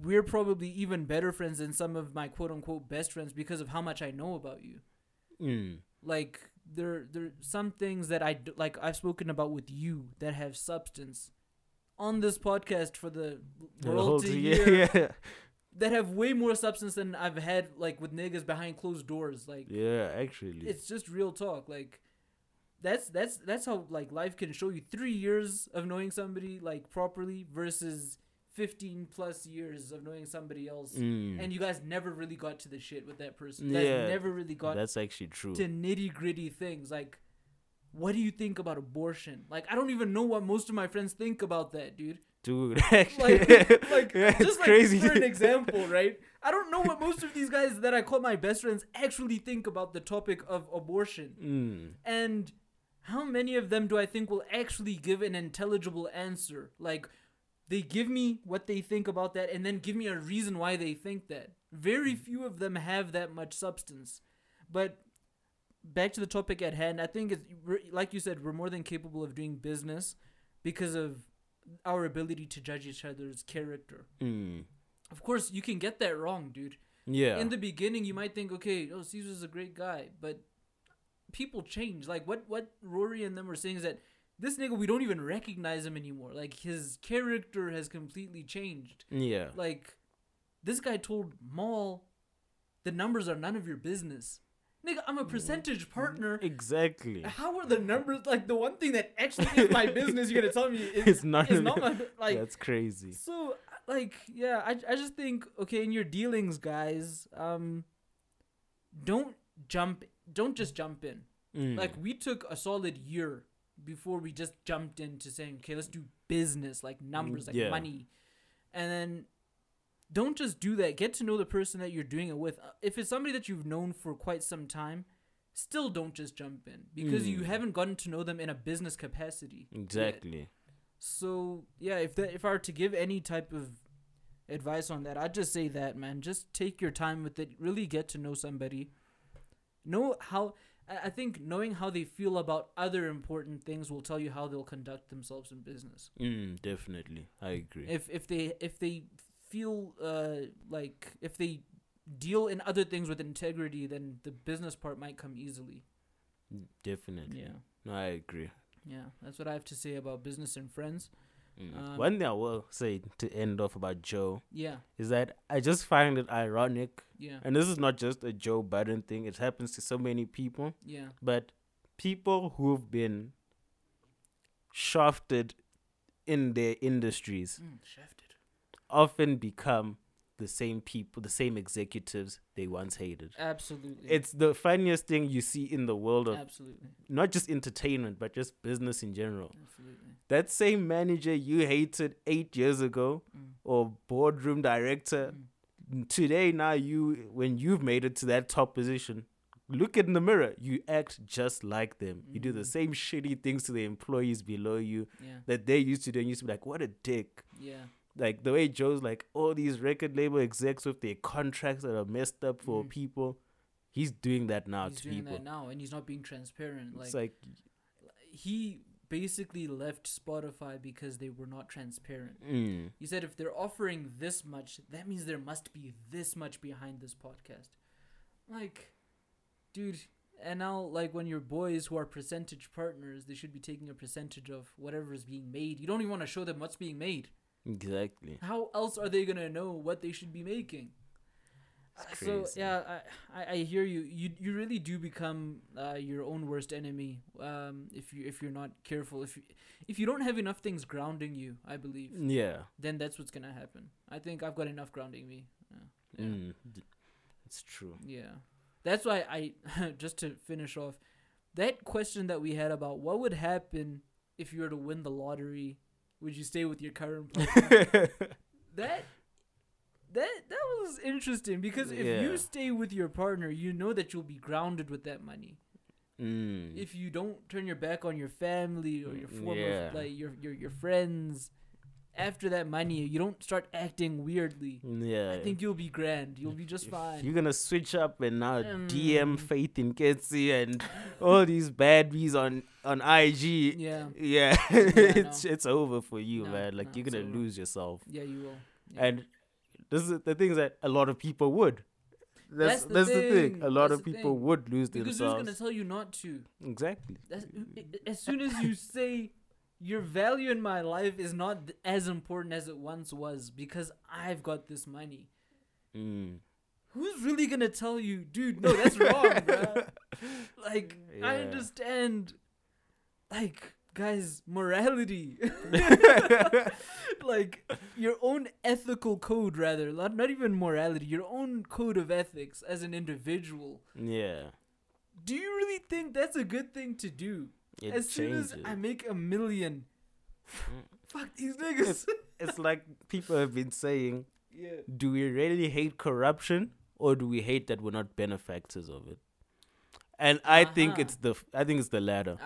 we're probably even better friends than some of my quote-unquote best friends because of how much I know about you. Like, there are some things that I've spoken about with you that have substance on this podcast for the world to hear that have way more substance than I've had, like, with niggas behind closed doors. Like, yeah, actually. It's just real talk. Like, that's how, like, life can show you 3 years of knowing somebody, like, properly versus 15 plus years of knowing somebody else and you guys never really got to the shit with that person. Never really got that's actually true to nitty gritty things. Like, what do you think about abortion? Like, I don't even know what most of my friends think about that, dude. Actually, it's crazy. For an example, right? I don't know what most of these guys that I call my best friends actually think about the topic of abortion. And how many of them do I think will actually give an intelligible answer? Like, they give me what they think about that and then give me a reason why they think that. Very few of them have that much substance. But back to the topic at hand, I think, like you said, we're more than capable of doing business because of our ability to judge each other's character. Of course, you can get that wrong, dude. Yeah. In the beginning, you might think, okay, Seizwe's a great guy, but people change. Like, what Rory and them were saying is that this nigga, we don't even recognize him anymore. Like, his character has completely changed. Yeah. Like, this guy told Mal, the numbers are none of your business. Nigga, I'm a percentage partner. Exactly. How are the numbers? Like, the one thing that actually is my business, you're going to tell me is not my, that's crazy. So, like, yeah, I just think, okay, in your dealings, guys, don't just jump in. Like, we took a solid year before we just jumped into saying, okay, let's do business, like numbers, like money. And then don't just do that. Get to know the person that you're doing it with. If it's somebody that you've known for quite some time, still don't just jump in because you haven't gotten to know them in a business capacity. Exactly. Yet. So, yeah, if I were to give any type of advice on that, I'd just say that, man, just take your time with it. Really get to know somebody. I think knowing how they feel about other important things will tell you how they'll conduct themselves in business. Definitely. I agree. If they feel like if they deal in other things with integrity, then the business part might come easily. Definitely. Yeah. No, I agree. Yeah, that's what I have to say about business and friends. One thing I will say to end off about Joe, is that I just find it ironic, and this is not just a Joe Budden thing, it happens to so many people, but people who've been shafted in their industries often become the same people, the same executives they once hated. Absolutely. It's the funniest thing you see in the world of not just entertainment, but just business in general. That same manager you hated 8 years ago or boardroom director, today now you, when you've made it to that top position, look in the mirror, you act just like them. You do the same shitty things to the employees below you that they used to do and used to be like, what a dick. Like the way Joe's like, all these record label execs with their contracts that are messed up for people, he's doing that now to people. He's doing that now, and he's not being transparent. Like, it's like he basically left Spotify because they were not transparent. He said, if they're offering this much, that means there must be this much behind this podcast. Like, dude, and now like when your boys who are percentage partners, they should be taking a percentage of whatever is being made. You don't even want to show them what's being made. Exactly. How else are they gonna know what they should be making? So yeah, I hear you. You really do become your own worst enemy. If you're not careful, if you don't have enough things grounding you, I believe. Yeah. Then that's what's gonna happen. I think I've got enough grounding me. Yeah. It's true. Yeah, that's why I just to finish off that question that we had about what would happen if you were to win the lottery. Would you stay with your current partner? that was interesting because if you stay with your partner, you know that you'll be grounded with that money. If you don't turn your back on your family or your former like your friends, after that money, you don't start acting weirdly. Yeah, I think you'll be grand. You'll be just fine. You're gonna switch up and now DM Faith in Ketsi and all these baddies on IG. Yeah. It's over for you, man. Like you're gonna lose yourself. Yeah, you will. Yeah. And this is the thing that a lot of people would. That's the thing. A lot of people would lose themselves. Because who's gonna tell you not to? Exactly. As soon as you say, your value in my life is not as important as it once was because I've got this money. Who's really going to tell you, dude, no, that's wrong, bro? Like, I understand, like, guys, morality. Like, your own ethical code, rather. Not even morality, your own code of ethics as an individual. Yeah. Do you really think that's a good thing to do? As soon as I make $1 million, fuck these niggas. It's like people have been saying, do we really hate corruption or do we hate that we're not benefactors of it? And I think it's the latter.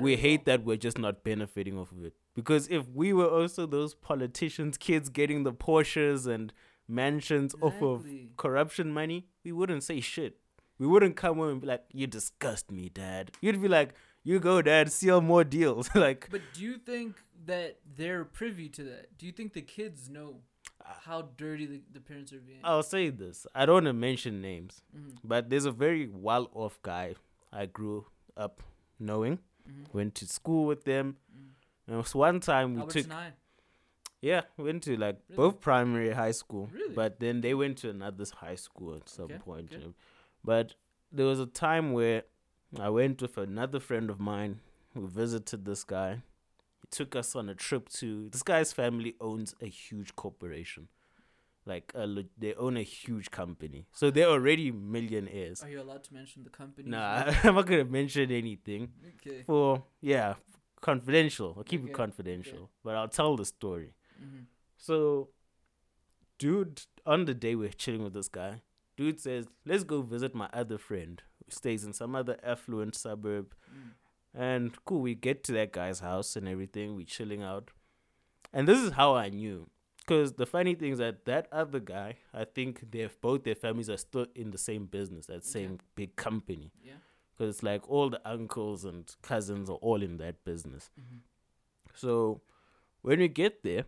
We hate that we're just not benefiting off of it. Because if we were also those politicians' kids getting the Porsches and mansions off of corruption money, we wouldn't say shit. We wouldn't come home and be like, you disgust me, Dad. You'd be like, you go, Dad. Seal more deals. Like, but do you think that they're privy to that? Do you think the kids know how dirty the parents are being? I'll say this. I don't want to mention names, but there's a very well-off guy I grew up knowing. Went to school with them. And it was one time we went to like both primary high school. Really? But then they went to another high school at some point. Okay. But there was a time where I went with another friend of mine who visited this guy. He took us on a trip to... This guy's family owns a huge corporation. Like, they own a huge company. So they're already millionaires. Are you allowed to mention the company? Nah, I'm not going to mention anything. Okay. Confidential. I'll keep it confidential. Okay. But I'll tell the story. So, dude, on the day we're chilling with this guy, dude says, let's go visit my other friend. Stays in some other affluent suburb. And cool, we get to that guy's house and everything. We're chilling out. And this is how I knew. Because the funny thing is that other guy, I think both their families are still in the same business, that same big company. Yeah. Because it's like all the uncles and cousins are all in that business. So when we get there,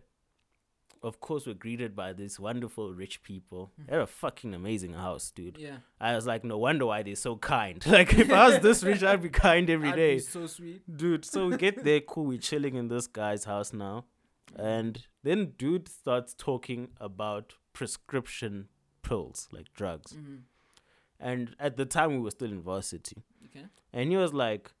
of course, we're greeted by these wonderful rich people. They're a fucking amazing house, dude. Yeah. I was like, no wonder why they're so kind. Like, if I was this rich, I'd be kind every day. I'd be so sweet. Dude, so we get there, cool. We're chilling in this guy's house now. And then dude starts talking about prescription pills, like drugs. Mm-hmm. And at the time, we were still in varsity. Okay. And he was like,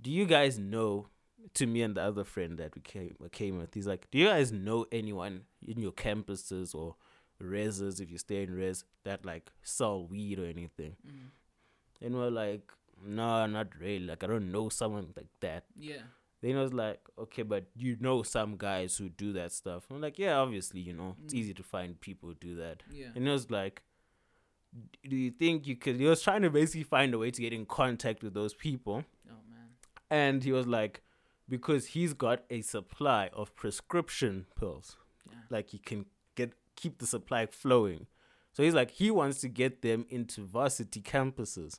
do you guys know, to me and the other friend that we came with, he's like, do you guys know anyone in your campuses or reses, if you stay in res, that like sell weed or anything? Mm. And we're like, no, not really. Like, I don't know someone like that. Yeah. Then I was like, okay, but you know some guys who do that stuff. I'm like, yeah, obviously, you know, it's easy to find people who do that. Yeah. And I was like, do you think you could? He was trying to basically find a way to get in contact with those people. Oh, man. And he was like, because he's got a supply of prescription pills. Yeah. Like, he can keep the supply flowing. So he's like, he wants to get them into varsity campuses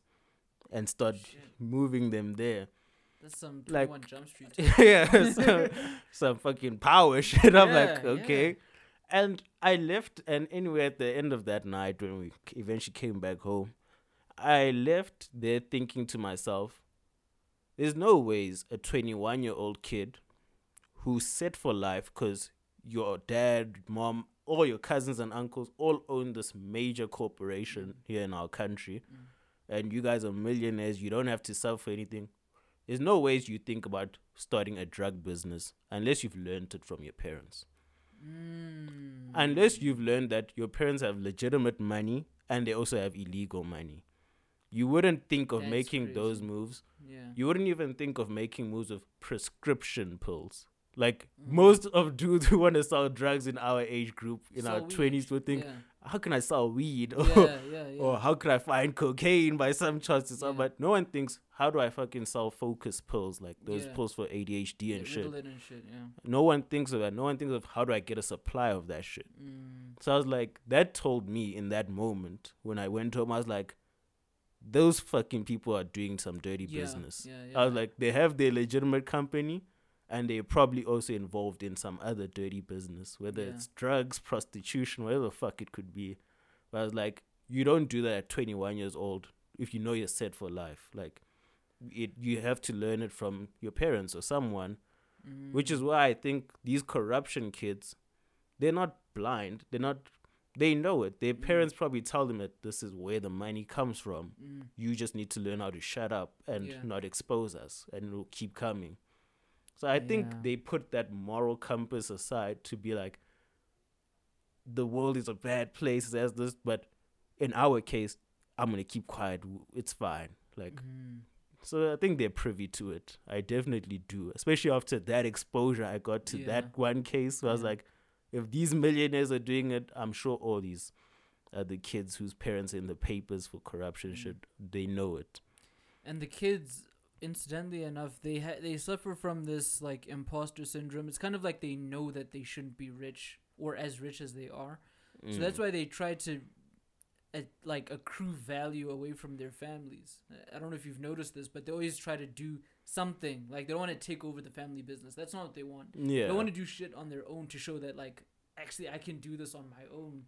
and start moving them there. That's some 21 Jump Street. Yeah, some fucking power shit. I'm like, okay. Yeah. And I left, and anyway, at the end of that night, when we eventually came back home, I left there thinking to myself, there's no ways a 21-year-old kid who's set for life because your dad, mom, all your cousins and uncles all own this major corporation here in our country, and you guys are millionaires, you don't have to suffer for anything. There's no ways you think about starting a drug business unless you've learned it from your parents. Mm. Unless you've learned that your parents have legitimate money and they also have illegal money. You wouldn't think of making those moves. Yeah. You wouldn't even think of making moves of prescription pills. Like, most of dudes who want to sell drugs in our age group, in our 20s, would think, how can I sell weed? Or, or how could I find cocaine by some chance? But no one thinks, how do I fucking sell focus pills? Like, those pills for ADHD and shit. And shit, no one thinks of that. No one thinks of, how do I get a supply of that shit? Mm. So I was like, that told me in that moment, when I went home, I was like, those fucking people are doing some dirty business. I was like, they have their legitimate company, and they're probably also involved in some other dirty business, whether it's drugs, prostitution, whatever the fuck it could be. But I was like, you don't do that at 21 years old if you know you're set for life. Like, you have to learn it from your parents or someone, which is why I think these corruption kids, they're not blind. They know it. Their parents probably tell them that this is where the money comes from. Mm. You just need to learn how to shut up and not expose us, and it will keep coming. So I think they put that moral compass aside to be like, the world is a bad place, as this, but in our case, I'm going to keep quiet. It's fine. Like, so I think they're privy to it. I definitely do. Especially after that exposure I got to that one case. So I was like, if these millionaires are doing it, I'm sure all these other kids whose parents are in the papers for corruption should, they know it. And the kids, incidentally enough, they suffer from this like imposter syndrome. It's kind of like they know that they shouldn't be rich or as rich as they are, so that's why they try to like accrue value away from their families. I don't know if you've noticed this, but they always try to do something. Like, they don't want to take over the family business. That's not what they want. They want to do shit on their own to show that, like, actually I can do this on my own.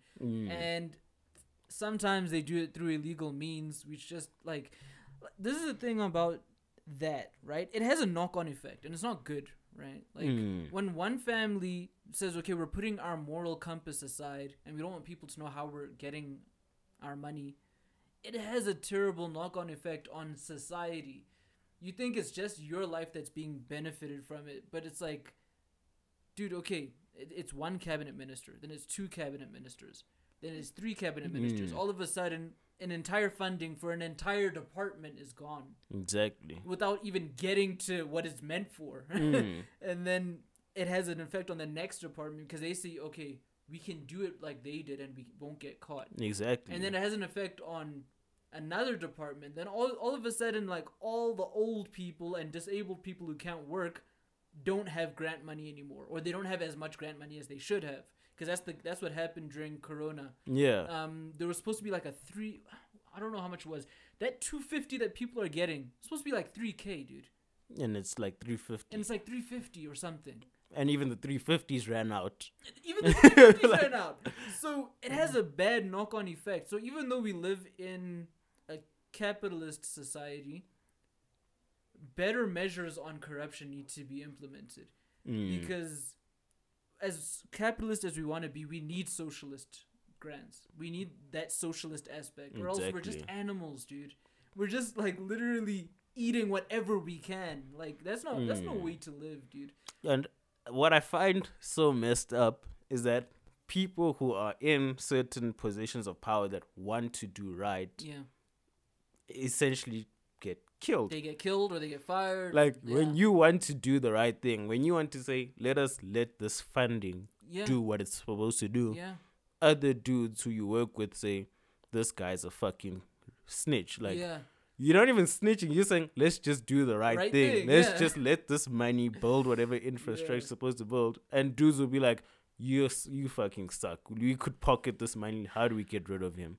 And sometimes they do it through illegal means, which just, like, this is the thing about that, right? It has a knock-on effect, and it's not good, right? Like, when one family says, okay, we're putting our moral compass aside and we don't want people to know how we're getting our money, it has a terrible knock-on effect on society. You think it's just your life that's being benefited from it, but it's like, dude, okay, it's one cabinet minister, then it's two cabinet ministers, then it's three cabinet ministers. All of a sudden, an entire funding for an entire department is gone. Exactly. Without even getting to what it's meant for. And then it has an effect on the next department because they say, okay, we can do it like they did and we won't get caught. Exactly. And then it has an effect on another department. Then all of a sudden, like, all the old people and disabled people who can't work don't have grant money anymore, or they don't have as much grant money as they should have. Because that's what happened during Corona. Yeah. There was supposed to be like a three, I don't know how much it was. That $250 that people are getting, it's supposed to be like $3,000, dude. And it's like $350. And it's like $350 or something. And even the $350s ran out. Like, ran out. So it has a bad knock-on effect. So even though we live in a capitalist society, better measures on corruption need to be implemented. Because as capitalist as we want to be, we need socialist grants. We need that socialist aspect. Or else we're just animals, dude. We're just like literally eating whatever we can. Like that's no way to live, dude. And what I find so messed up is that people who are in certain positions of power that want to do right, essentially get killed. They get killed or they get fired. Like when you want to do the right thing, when you want to say, let us let this funding do what it's supposed to do. Yeah. Other dudes who you work with say, this guy's a fucking snitch. Like you're not even snitching. You're saying, let's just do the right thing. Let's just let this money build whatever infrastructure is supposed to build. And dudes will be like, you fucking suck. We could pocket this money. How do we get rid of him?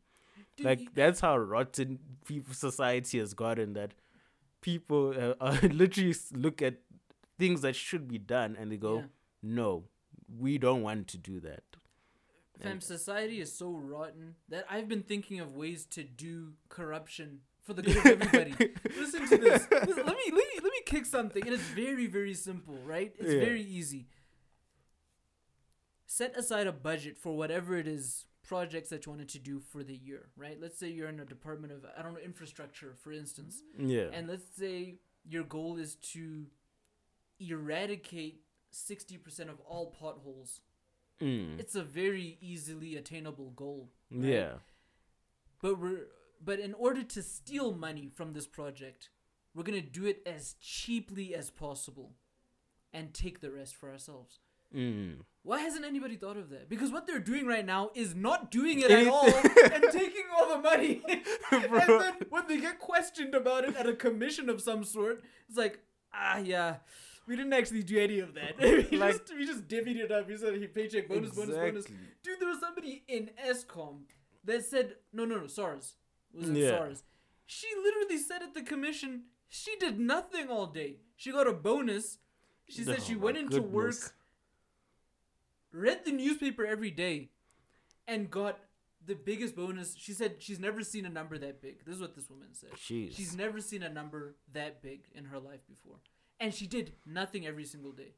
Dude, like that's how rotten society has gotten, that people literally look at things that should be done and they go, no, we don't want to do that. Fam, society is so rotten that I've been thinking of ways to do corruption for the good of everybody. Listen to this. Let me kick something. It is very, very simple, right? It's very easy. Set aside a budget for whatever it is, projects that you wanted to do for the year, right? Let's say you're in a department of, I don't know, infrastructure, for instance. Yeah. And let's say your goal is to eradicate 60% of all potholes. It's a very easily attainable goal. Right? Yeah. But in order to steal money from this project, we're going to do it as cheaply as possible and take the rest for ourselves. Why hasn't anybody thought of that? Because what they're doing right now is not doing it at all and taking all the money. And then when they get questioned about it at a commission of some sort, it's like, we didn't actually do any of that. we just divvied it up. He said he paycheck bonus. Dude, there was somebody in ESCOM that said no, SARS. Was it SARS? She literally said at the commission she did nothing all day. She got a bonus. She said she went into work, read the newspaper every day, and got the biggest bonus. She said she's never seen a number that big. This is what this woman said. Jeez. She's never seen a number that big in her life before. And she did nothing every single day.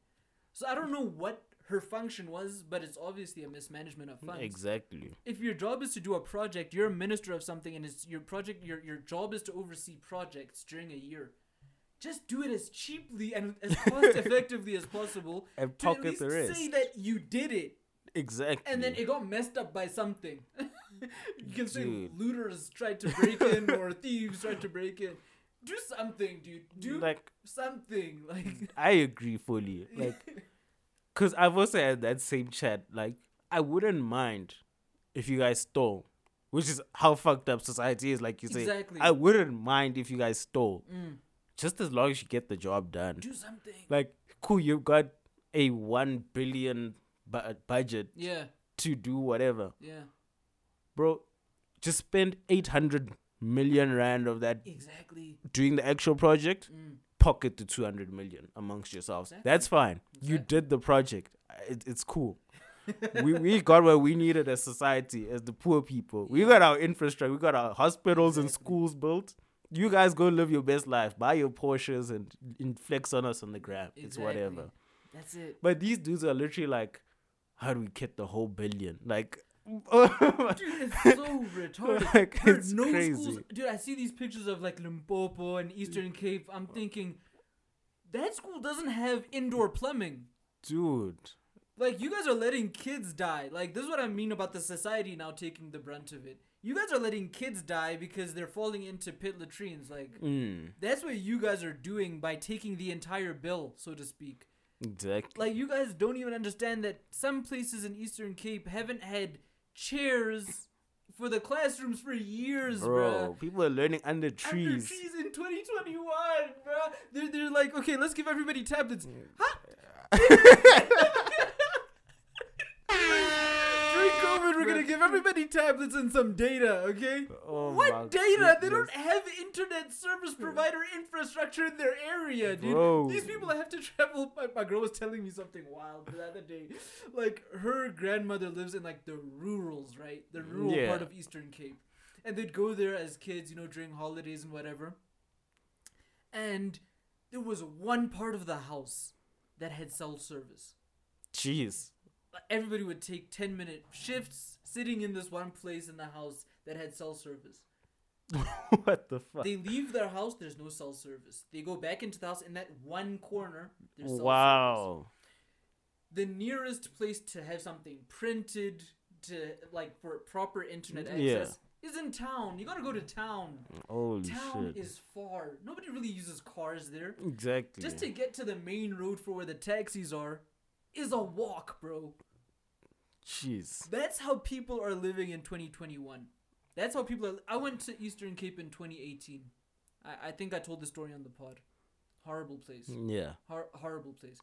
So I don't know what her function was, but it's obviously a mismanagement of funds. Exactly. If your job is to do a project, you're a minister of something, and it's your project. Your job is to oversee projects during a year. Just do it as cheaply and as cost-effectively as possible. And pocket the rest. Say that you did it. Exactly. And then it got messed up by something. You can say looters tried to break in or thieves tried to break in. Do something, dude. Do like something. Like I agree fully. Like, cause I've also had that same chat. Like, I wouldn't mind if you guys stole, which is how fucked up society is. Like you say, exactly. I wouldn't mind if you guys stole, just as long as you get the job done. Do something. Like, cool, you've got a 1 billion budget. Yeah. To do whatever. Yeah. Bro, just spend 800 million rand of that doing the actual project, pocket the 200 million amongst yourselves. That's fine. You did the project. It's cool. we got what we needed as society, as the poor people. We got our infrastructure, we got our hospitals and schools built. You guys go live your best life, buy your Porsches and flex on us on the gram. It's whatever. That's it. But these dudes are literally like, how do we get the whole billion? Like, dude, it's so retarded. Like, it's crazy. Schools. Dude, I see these pictures of like Limpopo and Eastern Cape. I'm thinking, that school doesn't have indoor plumbing. Dude. Like, you guys are letting kids die. Like, this is what I mean about the society now taking the brunt of it. You guys are letting kids die because they're falling into pit latrines. Like, that's what you guys are doing by taking the entire bill, so to speak. Exactly. Like, you guys don't even understand that some places in Eastern Cape haven't had chairs for the classrooms for years, bro. People are learning under trees. Under trees in 2021, bro. They're like, okay, let's give everybody tablets. Huh? During COVID, we're gonna give everybody tablets and some data, okay? Oh, what data? Goodness. They don't have internet service provider infrastructure in their area, dude. Bro. These people have to travel. My girl was telling me something wild the other day. Like, her grandmother lives in like the rurals, right? The rural part of Eastern Cape. And they'd go there as kids, you know, during holidays and whatever. And there was one part of the house that had cell service. Jeez. everybody would take 10-minute shifts sitting in this one place in the house that had cell service. What the fuck? They leave their house, there's no cell service. They go back into the house, in that one corner, there's cell service. Wow. The nearest place to have something printed to, like, for proper internet access is in town. You gotta go to town. Holy shit. Town is far. Nobody really uses cars there. Exactly. Just to get to the main road for where the taxis are is a walk, bro. Jeez. That's how people are living in 2021. That's how people are. I went to Eastern Cape in 2018. I think I told the story on the pod. Horrible place. Yeah. Horrible place.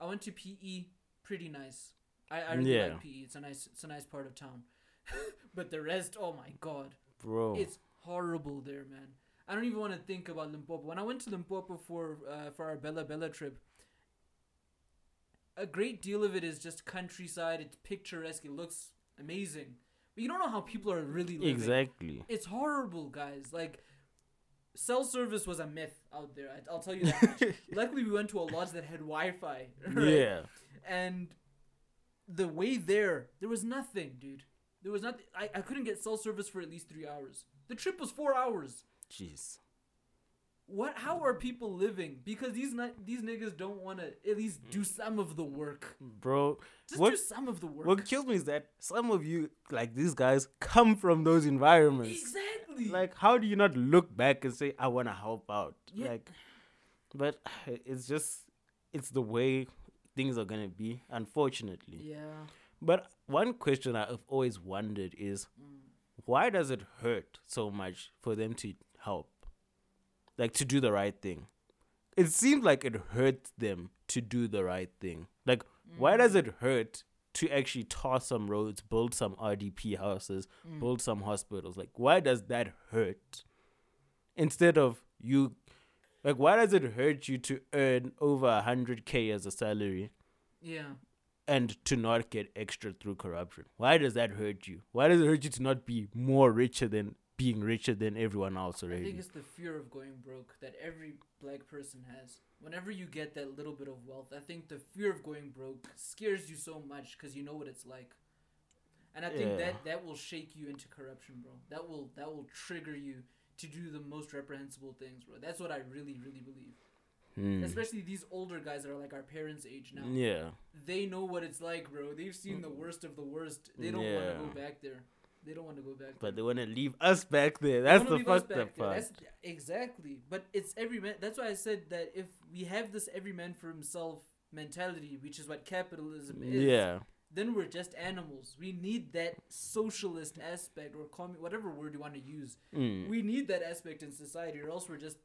I went to PE. Pretty nice. I really like PE. It's a nice part of town. But the rest, oh my god, bro, it's horrible there, man. I don't even want to think about Limpopo. When I went to Limpopo for our Bella Bella trip, a great deal of it is just countryside. It's picturesque. It looks amazing. But you don't know how people are really living. Exactly. It's horrible, guys. Like, cell service was a myth out there. I'll tell you that. Luckily, we went to a lodge that had Wi-Fi. Right? Yeah. And the way there was nothing, dude. There was nothing. I couldn't get cell service for at least 3 hours. The trip was 4 hours. Jeez. What? How are people living? Because these niggas don't want to at least do some of the work. Bro. Just do some of the work. What kills me is that some of you, like these guys, come from those environments. Exactly. Like, how do you not look back and say, I want to help out? Yeah. Like, but it's the way things are going to be, unfortunately. Yeah. But one question I've always wondered is, why does it hurt so much for them to help? Like, to do the right thing. It seems like it hurts them to do the right thing. Like, why does it hurt to actually tar some roads, build some RDP houses, build some hospitals? Like, why does that hurt? Instead of you... Like, why does it hurt you to earn over 100K as a salary? Yeah. And to not get extra through corruption? Why does that hurt you? Why does it hurt you to not be more richer than being richer than everyone else already? I think it's the fear of going broke that every black person has. Whenever you get that little bit of wealth, I think the fear of going broke scares you so much because you know what it's like. And I think that will shake you into corruption, bro. That will trigger you to do the most reprehensible things, bro. That's what I really, really believe. Especially these older guys that are like our parents' age now. Yeah. They know what it's like, bro. They've seen the worst of the worst. They don't want to go back there. But they want to leave us back there. That's the fucked up part. Exactly. But it's every man. That's why I said that if we have this every man for himself mentality, which is what capitalism is, then we're just animals. We need that socialist aspect or whatever word you want to use. We need that aspect in society, or else we're just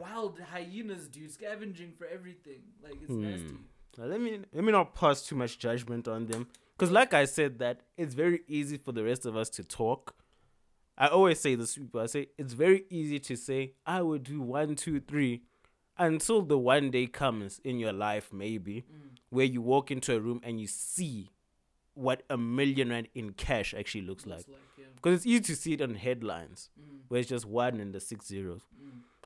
wild hyenas, dude, scavenging for everything. Like, it's nasty. Let me not pass too much judgment on them, because like I said, that it's very easy for the rest of us to talk. I always say this, people. I say it's very easy to say I would do 1, 2, 3. Until the one day comes in your life, maybe, where you walk into a room and you see what a million rand in cash actually looks like. Because it's easy to see it on headlines, where it's just 1 and the 6 zeros.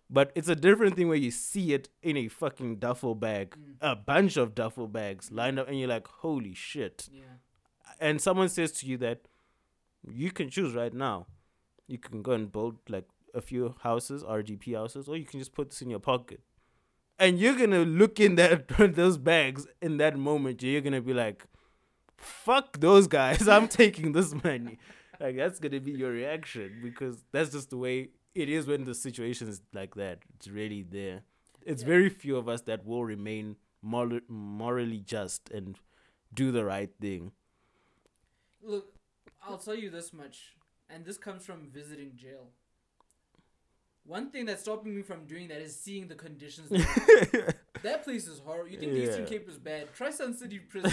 But it's a different thing where you see it in a fucking duffel bag, a bunch of duffel bags lined up, and you're like, holy shit. Yeah. And someone says to you that you can choose right now. You can go and build like a few houses, RDP houses, or you can just put this in your pocket. And you're going to look in those bags in that moment. You're going to be like, fuck those guys. I'm taking this money. Like, that's going to be your reaction, because that's just the way it is when the situation is like that. It's really there. It's very few of us that will remain morally just and do the right thing. Look, I'll tell you this much. And this comes from visiting jail. One thing that's stopping me from doing that is seeing the conditions. That place is horrible. You think the Eastern Cape is bad? Try Sun City Prison.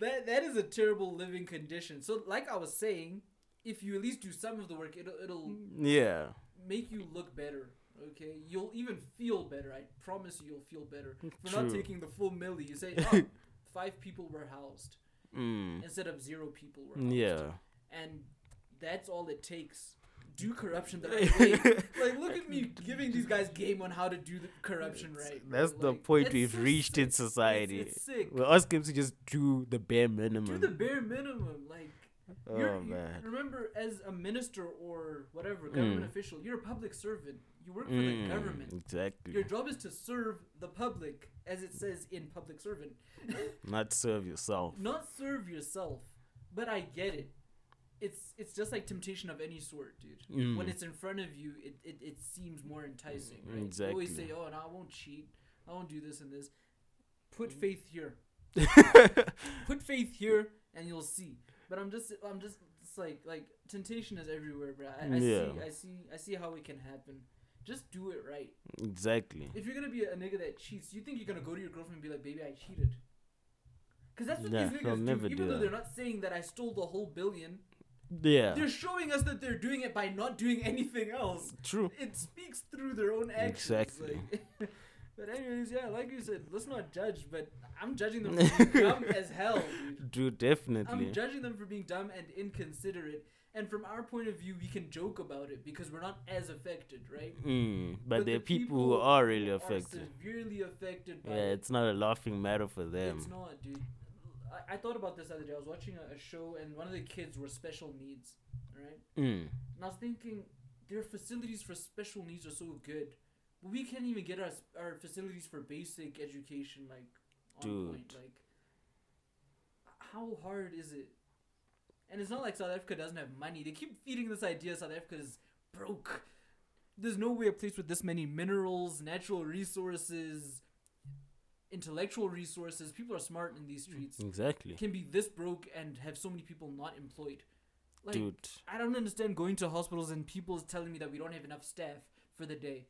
That is a terrible living condition. So, like I was saying, if you at least do some of the work, it'll make you look better. Okay, you'll even feel better. I promise you, you'll feel better. We're not taking the full milli. You say, oh, 5 people were housed instead of 0 people were housed. Yeah, and that's all it takes. do corruption that I hate. Like, look at me giving these guys game on how to do the corruption right. That's like, the point we've reached in society. It's sick. We're asking them to just do the bare minimum. Do the bare minimum. Like, man. Remember, as a minister or whatever, government official, you're a public servant. You work for the government. Exactly. Your job is to serve the public, as it says in public servant. Not serve yourself. Not serve yourself. But I get it. It's just like temptation of any sort, dude. When it's in front of you, it seems more enticing, right? Exactly. You always say, oh, no, I won't cheat. I won't do this and this. Put faith here. Put faith here and you'll see. But I'm just it's like temptation is everywhere, bro. I see how it can happen. Just do it right. Exactly. If you're gonna be a nigga that cheats, you think you're gonna go to your girlfriend and be like, baby, I cheated. Because that's what these niggas do. Even though they're not saying that I stole the whole billion. Yeah. They're showing us that they're doing it by not doing anything else. True. It speaks through their own actions. Exactly. Like, but anyways, yeah, like you said, let's not judge, but I'm judging them for being dumb as hell. Dude, definitely. I'm judging them for being dumb and inconsiderate. And from our point of view, we can joke about it because we're not as affected, right? But there are people who are really affected. Are severely affected by it. It's not a laughing matter for them. It's not, dude. I thought about this the other day. I was watching a show and one of the kids were special needs, right? And I was thinking, their facilities for special needs are so good. But we can't even get our facilities for basic education, like, on point. Like, how hard is it? And it's not like South Africa doesn't have money. They keep feeding this idea South Africa is broke. There's no way a place with this many minerals, natural resources, intellectual resources, people are smart in these streets. Exactly. Can be this broke and have so many people not employed. Like, dude, I don't understand going to hospitals and people telling me that we don't have enough staff for the day.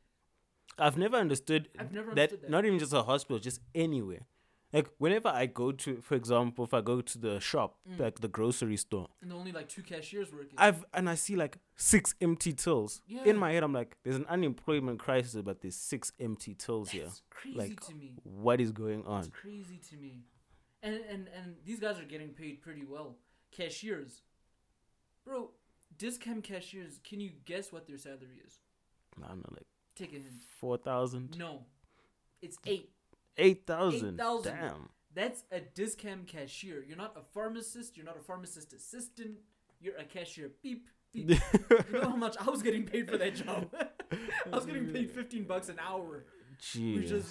I've never understood that. Not even just a hospital, just anywhere. Like, whenever I go to, for example, if I go to the shop, like the grocery store, and only like 2 cashiers working, I see like 6 empty tills. Yeah. In my head, I'm like, there's an unemployment crisis, but there's 6 empty tills here. That's crazy to me. What is going on? It's crazy to me. And these guys are getting paid pretty well. Cashiers, bro, Dis-Chem cashiers. Can you guess what their salary is? I don't know, like, take a hint. 4,000. No, it's 8. 8,000. Damn. That's a Dis-Chem cashier. You're not a pharmacist. You're not a pharmacist assistant. You're a cashier. Beep, beep. You know how much I was getting paid for that job? I was getting paid $15 an hour. Jeez.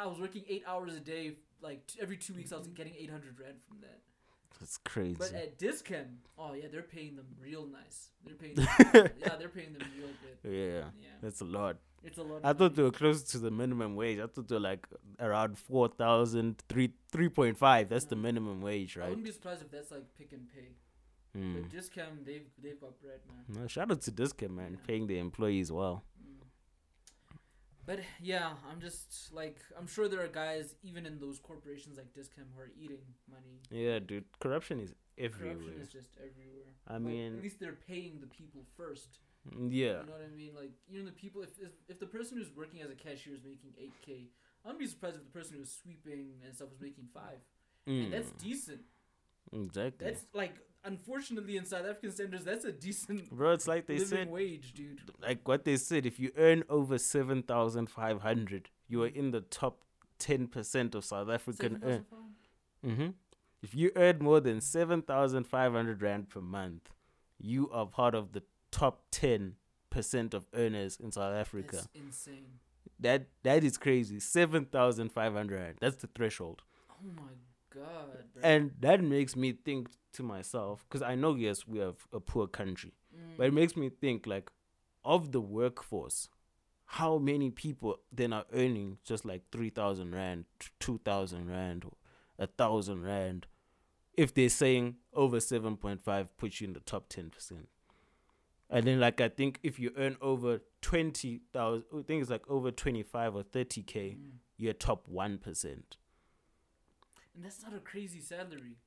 I was working 8 hours a day. Like, every 2 weeks, I was getting 800 rand from that. That's crazy. But at Dis-Chem, oh yeah, they're paying them real nice. They're paying them real good. Yeah. That's a lot. It's a lot. I thought they were close to the minimum wage. I thought they were like around 4,000, 3.5. That's the minimum wage, right? I wouldn't be surprised if that's like Pick and Pay. But Dis-Chem, they've got bread, man. No, shout out to Dis-Chem, man, paying the employees well. But yeah, I'm just like, I'm sure there are guys even in those corporations like Dis-Chem who are eating money. Yeah, dude, corruption is everywhere. Corruption is just everywhere. I mean, at least they're paying the people first. Yeah. You know what I mean? Like, you know, the people, if the person who's working as a cashier is making 8K, I'd be surprised if the person who's sweeping and stuff was making 5. And that's decent. Exactly. That's like, unfortunately, in South African standards, that's a decent, bro. It's like they said, wage, dude. Like what they said, if you earn over 7,500, you are in the top 10% of South African earn. If you earn more than 7,500 rand per month, you are part of the top 10% of earners in South Africa. That's insane. That is crazy. 7,500. That's the threshold. Oh my God. Bro. And that makes me think to myself, because I know, yes, we have a poor country, but it makes me think, like, of the workforce, how many people then are earning just like 3,000 rand, 2,000 rand, or 1,000 rand, if they're saying over 7.5 puts you in the top 10%. And then, like, I think if you earn over 20,000, I think it's like over 25 or 30K, you're top 1%. And that's not a crazy salary.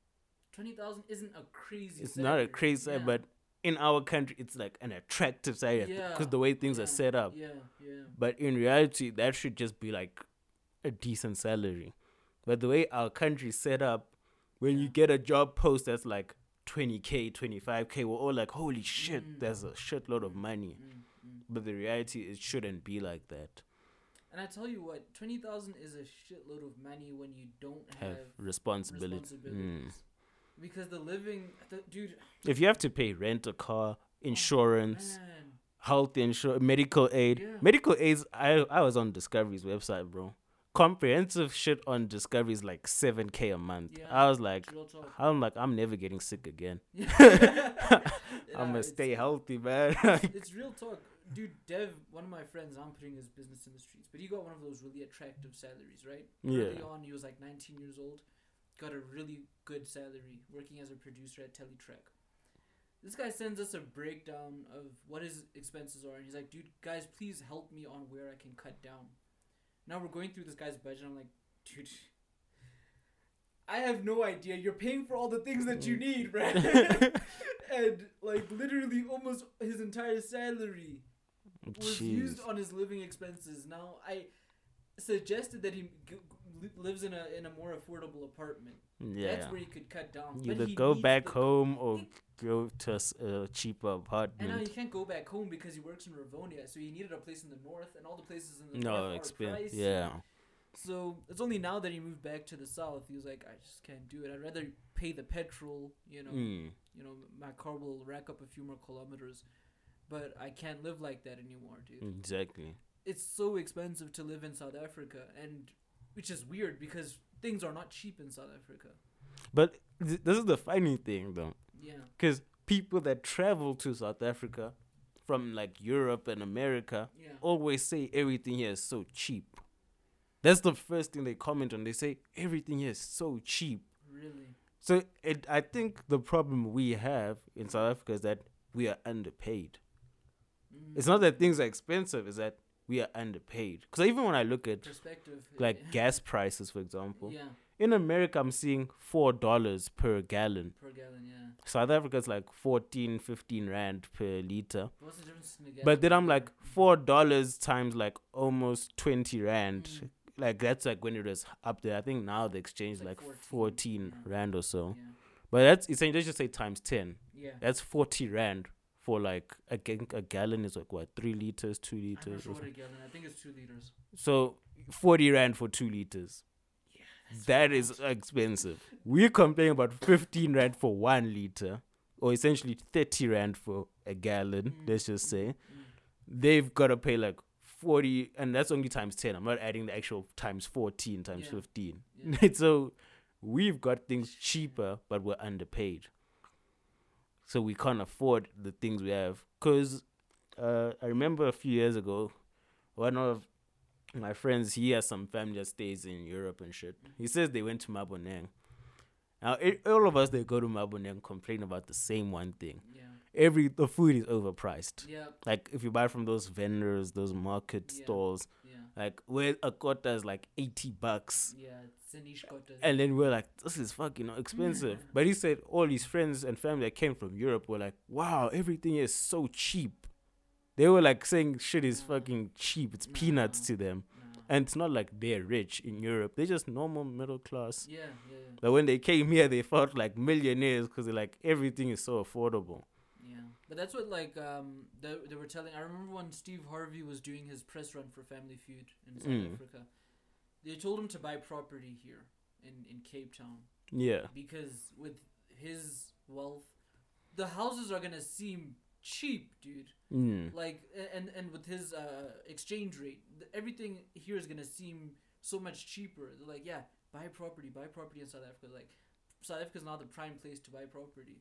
20,000 isn't a crazy salary. It's not a crazy salary, but in our country, it's like an attractive salary because the way things are set up. Yeah. But in reality, that should just be like a decent salary. But the way our country's set up, when you get a job post that's like 20K, 25K, we're all like, holy shit, there's a shitload of money. But the reality, it shouldn't be like that. And I tell you what, 20,000 is a shitload of money when you don't have responsibilities. Because the living, dude. If you have to pay rent, a car, insurance, health insurance, medical aid. Yeah. Medical aids, I was on Discovery's website, bro. Comprehensive shit on Discovery is like 7K a month. Yeah, I was like, I'm never getting sick again. I'm gonna stay healthy, man. It's real talk, dude. Dev, one of my friends, I'm putting his business in the streets, but he got one of those really attractive salaries, right? Yeah. Early on, he was like 19 years old, got a really good salary working as a producer at Teletrek. This guy sends us a breakdown of what his expenses are, and he's like, dude, guys, please help me on where I can cut down. Now we're going through this guy's budget. I'm like, dude, I have no idea. You're paying for all the things that you need, right? And like literally almost his entire salary was used on his living expenses. Now I suggested that he lives in a more affordable apartment. Yeah. That's where he could cut down. Either go back home or go to a cheaper apartment. And now he can't go back home because he works in Ravonia, so he needed a place in the north, and all the places in the north are pricey. Yeah. So it's only now that he moved back to the south. He was like, I just can't do it. I'd rather pay the petrol. You know, my car will rack up a few more kilometers, but I can't live like that anymore, dude. Exactly. It's so expensive to live in South Africa, and which is weird because things are not cheap in South Africa. But this is the funny thing, though. Yeah. Because people that travel to South Africa from, like, Europe and America always say everything here is so cheap. That's the first thing they comment on. They say everything here is so cheap. Really? So I think the problem we have in South Africa is that we are underpaid. It's not that things are expensive. It's that we are underpaid. Because even when I look at gas prices, for example, in America, I'm seeing $4 per gallon. Per gallon, yeah. South Africa is like 14, 15 rand per liter. What's the difference in the gallon? But then I'm like, $4 times like almost 20 rand. Like that's like when it was up there. I think now the exchange is like 14 rand or so. Yeah. But that's essentially, let's just say times 10. Yeah. That's 40 rand. For like, a gallon is like what, 3 liters, 2 liters? I'm not sure what a gallon, I think it's 2 liters. So 40 rand for 2 liters. Yeah, that is expensive. We're complaining about 15 rand for 1 liter, or essentially 30 rand for a gallon, let's just say. They've got to pay like 40, and that's only times 10. I'm not adding the actual times 14, times 15. Yeah. So we've got things cheaper, but we're underpaid. So we can't afford the things we have. Because I remember a few years ago, one of my friends, he has some family that stays in Europe and shit. He says they went to Maboneng. Now, all of us that go to Maboneng complain about the same one thing. Yeah. The food is overpriced. Yeah. Like, if you buy from those vendors, those market stores, like, where a quota is like $80. Yeah, it's an Ish quota. And then we're like, this is fucking expensive. But he said all his friends and family that came from Europe were like, wow, everything is so cheap. They were like saying shit is fucking cheap. It's peanuts to them. And it's not like they're rich in Europe. They're just normal middle class. Yeah, yeah. But when they came here, they felt like millionaires because they're like, everything is so affordable. Yeah, but that's what like they were telling. I remember when Steve Harvey was doing his press run for Family Feud in South Africa, they told him to buy property here in Cape Town. Yeah, because with his wealth, the houses are gonna seem cheap, dude. Like and with his exchange rate, everything here is gonna seem so much cheaper. They're like, yeah, buy property in South Africa. Like South Africa is now the prime place to buy property.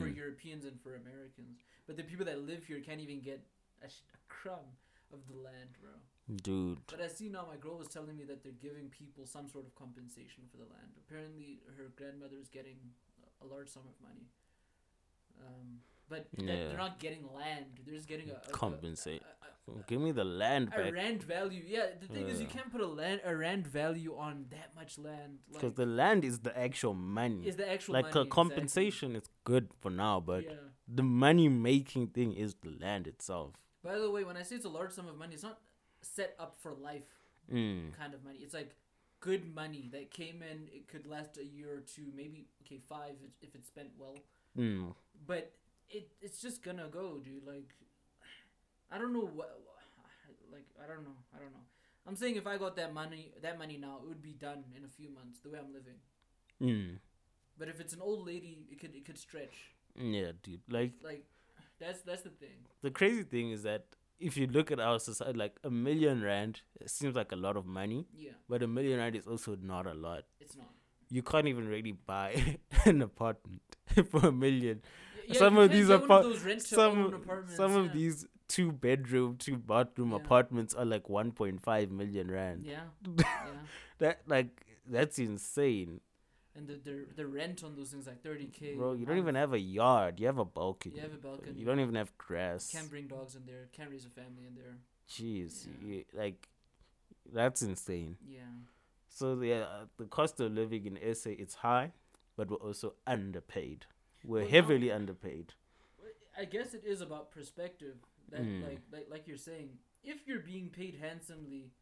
For Europeans and for Americans. But the people that live here can't even get a crumb of the land, bro. Dude. But I see now, my girl was telling me that they're giving people some sort of compensation for the land. Apparently, her grandmother is getting a large sum of money. But they're not getting land. They're just getting a compensate. Give me the land back. A rand value. Yeah, the thing is, you can't put a rand value on that much land. Because the land is the actual money. Is the actual money. Like, compensation is good for now, but the money-making thing is the land itself. By the way, when I say it's a large sum of money, it's not set up for life kind of money. It's like good money that came in. It could last a year or two, maybe, 5 if it's spent well. But it's just gonna go, dude. Like, I don't know what. Like, I don't know. I'm saying if I got that money now, it would be done in a few months. The way I'm living. But if it's an old lady, it could stretch. Yeah, dude. Like, that's the thing. The crazy thing is that if you look at our society, like R1,000,000, it seems like a lot of money. Yeah. But R1,000,000 is also not a lot. It's not. You can't even really buy an apartment for R1,000,000. Yeah, some of these apartments, some of these 2-bedroom, 2-bathroom apartments are like 1.5 million rand. Yeah. Yeah. That's insane. And the rent on those things like 30K. Bro, you don't even have a yard. You have a balcony. You don't even have grass. Can't bring dogs in there. Can't raise a family in there. Jeez, that's insane. Yeah. So the cost of living in SA, it's high, but we're also underpaid. We're heavily underpaid. I guess it is about perspective. That like you're saying, if you're being paid handsomely,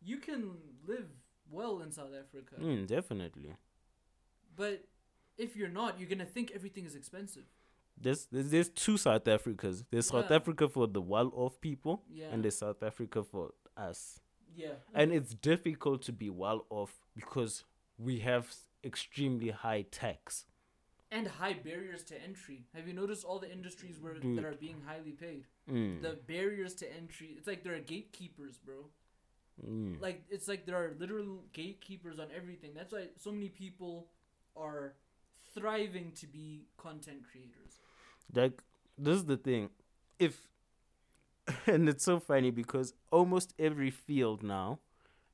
you can live well in South Africa. Definitely. But if you're not, you're going to think everything is expensive. There's two South Africas. There's South Africa for the well-off people, and there's South Africa for us. Yeah. And it's difficult to be well-off because we have extremely high tax. And high barriers to entry. Have you noticed all the industries that are being highly paid? The barriers to entry, it's like there are gatekeepers, bro. Like, it's like there are literal gatekeepers on everything. That's why so many people are thriving to be content creators. Like, this is the thing. And it's so funny because almost every field now,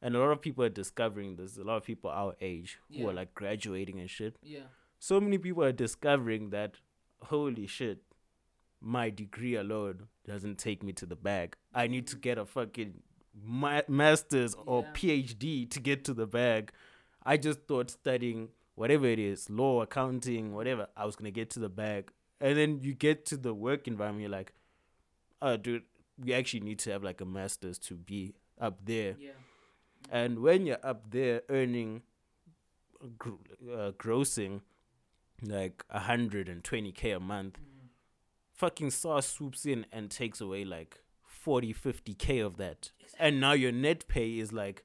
and a lot of people are discovering this, a lot of people our age who are like graduating and shit. Yeah. So many people are discovering that, holy shit, my degree alone doesn't take me to the bag. I need to get a fucking master's or PhD to get to the bag. I just thought studying whatever it is, law, accounting, whatever, I was going to get to the bag. And then you get to the work environment, you're like, oh, dude, we actually need to have like a master's to be up there. Yeah. And when you're up there earning, grossing like 120K a month, fucking SARS swoops in and takes away like 40, 50K of that. Exactly. And now your net pay is like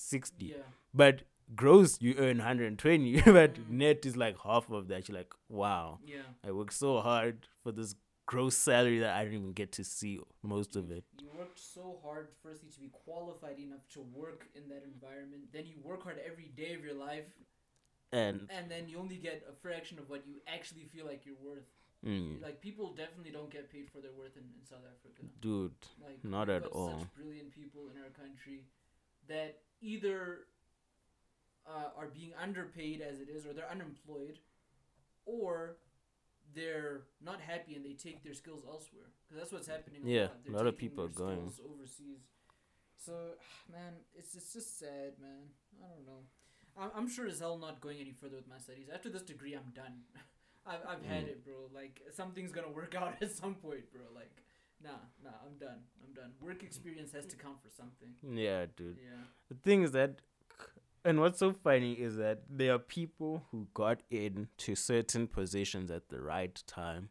60. Yeah. But gross you earn 120, but net is like half of that. You're like, wow, I worked so hard for this gross salary that I didn't even get to see most of it. You worked so hard firstly to be qualified enough to work in that environment, then you work hard every day of your life, and then you only get a fraction of what you actually feel like you're worth. Like, people definitely don't get paid for their worth in South Africa, dude. Like, not at all. Such brilliant people in our country that either are being underpaid as it is, or they're unemployed, or they're not happy and they take their skills elsewhere. Because that's what's happening. A lot of people are going overseas. So, man, it's just sad, man. I don't know. I'm sure as hell not going any further with my studies. After this degree, I'm done. I've had it, bro. Like, something's gonna work out at some point, bro. Like, nah, I'm done. Work experience has to count for something. Yeah, dude. Yeah. The thing is that. And what's so funny is that there are people who got into certain positions at the right time.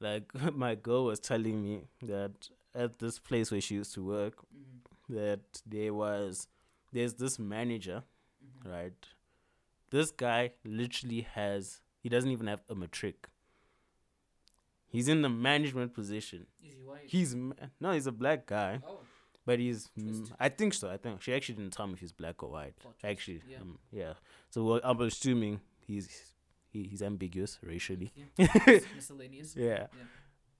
Like, my girl was telling me that at this place where she used to work, that there's this manager, right? This guy literally he doesn't even have a matric. He's in the management position. Is he white? No, he's a black guy. Oh. But he's, I think so. I think she actually didn't tell me if he's black or white. Actually, yeah. So I'm assuming he's ambiguous racially. Yeah. Miscellaneous. Yeah.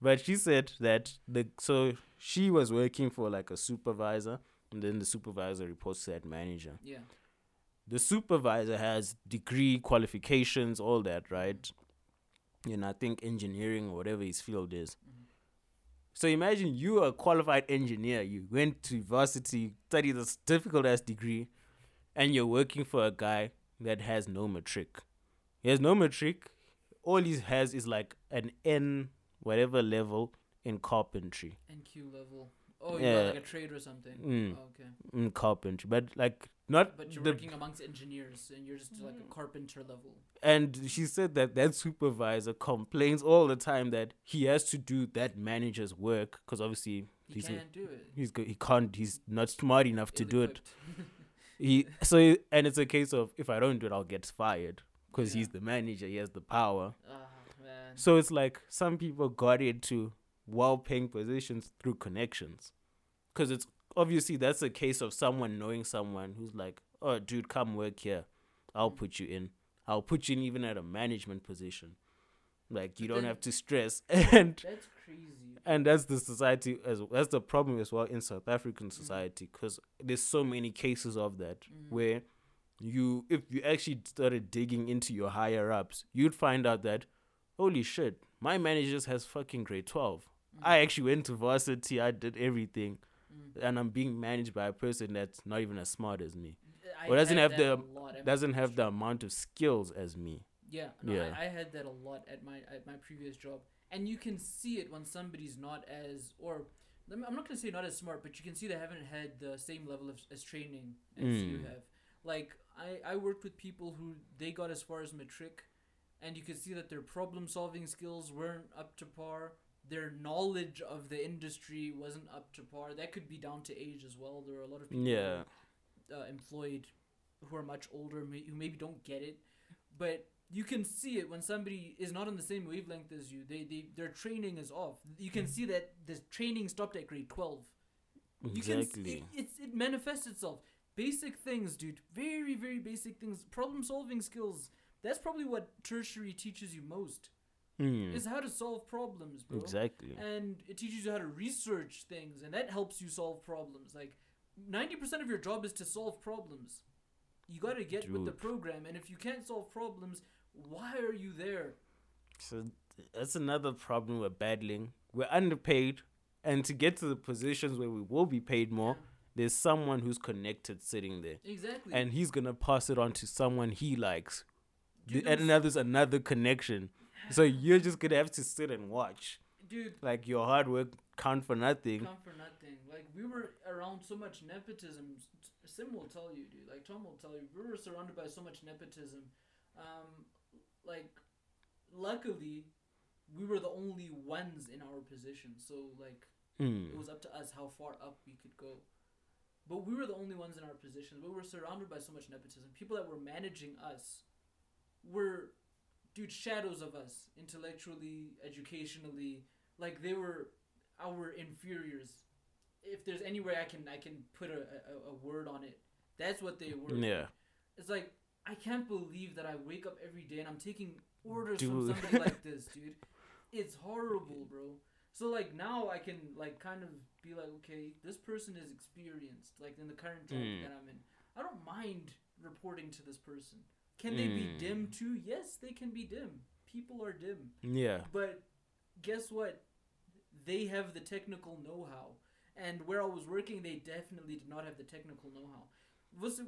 But she said that so she was working for like a supervisor, and then the supervisor reports to that manager. Yeah. The supervisor has degree qualifications, all that, right? And I think engineering or whatever his field is. So imagine you are a qualified engineer. You went to varsity, studied this difficult-ass degree, and you're working for a guy that has no matric. He has no matric. All he has is like an N whatever level in carpentry. NQ level. Oh, you got like a trade or something. Carpentry, but like not. But you're working amongst engineers, and you're just like a carpenter level. And she said that that supervisor complains all the time that he has to do that manager's work because obviously he can't do it. He's not smart enough to do it. And it's a case of if I don't do it, I'll get fired because he's the manager. He has the power. Man. So it's like some people got into well-paying positions through connections, because it's obviously that's a case of someone knowing someone who's like, oh dude, come work here, I'll put you in, even at a management position, like you don't have to stress. And that's crazy, and that's the society as well. That's the problem as well in South African society, because there's so many cases of that where if you actually started digging into your higher ups, you'd find out that holy shit, my manager just has fucking grade 12. I actually went to varsity. I did everything. And I'm being managed by a person that's not even as smart as me. Or doesn't have the amount of skills as me. Yeah. No, yeah. I had that a lot at my previous job. And you can see it when somebody's not as... or I'm not going to say not as smart, but you can see they haven't had the same level as training as you have. Like, I worked with people who... they got as far as matric. And you could see that their problem-solving skills weren't up to par. Their knowledge of the industry wasn't up to par. That could be down to age as well. There are a lot of people employed who are much older, who maybe don't get it. But you can see it when somebody is not on the same wavelength as you. Their training is off. You can see that the training stopped at grade 12. Exactly. It manifests itself. Basic things, dude. Very, very basic things. Problem-solving skills. That's probably what tertiary teaches you most. Is how to solve problems, bro. Exactly. And it teaches you how to research things, and that helps you solve problems. Like, 90% of your job is to solve problems. You got to get with the program, and if you can't solve problems, why are you there? So that's another problem we're battling. We're underpaid, and to get to the positions where we will be paid more, there's someone who's connected sitting there. Exactly. And he's going to pass it on to someone he likes. And there's another connection. So you're just going to have to sit and watch. Dude. Like, your hard work count for nothing. Like, we were around so much nepotism. Sim will tell you, dude. Like, Tom will tell you. We were surrounded by so much nepotism. Like, luckily, we were the only ones in our position. So, like, it was up to us how far up we could go. But we were the only ones in our position. We were surrounded by so much nepotism. People that were managing us were, dude, shadows of us intellectually, educationally. Like, they were our inferiors. If there's any way I can put a word on it, that's what they were. Yeah. It's like, I can't believe that I wake up every day and I'm taking orders from somebody like this, dude. It's horrible, bro. So, like, now I can, like, kind of be like, okay, this person is experienced, like, in the current job that I'm in. I don't mind reporting to this person. Can they be dim too? Yes, they can be dim. People are dim. Yeah. But guess what? They have the technical know-how. And where I was working, they definitely did not have the technical know-how.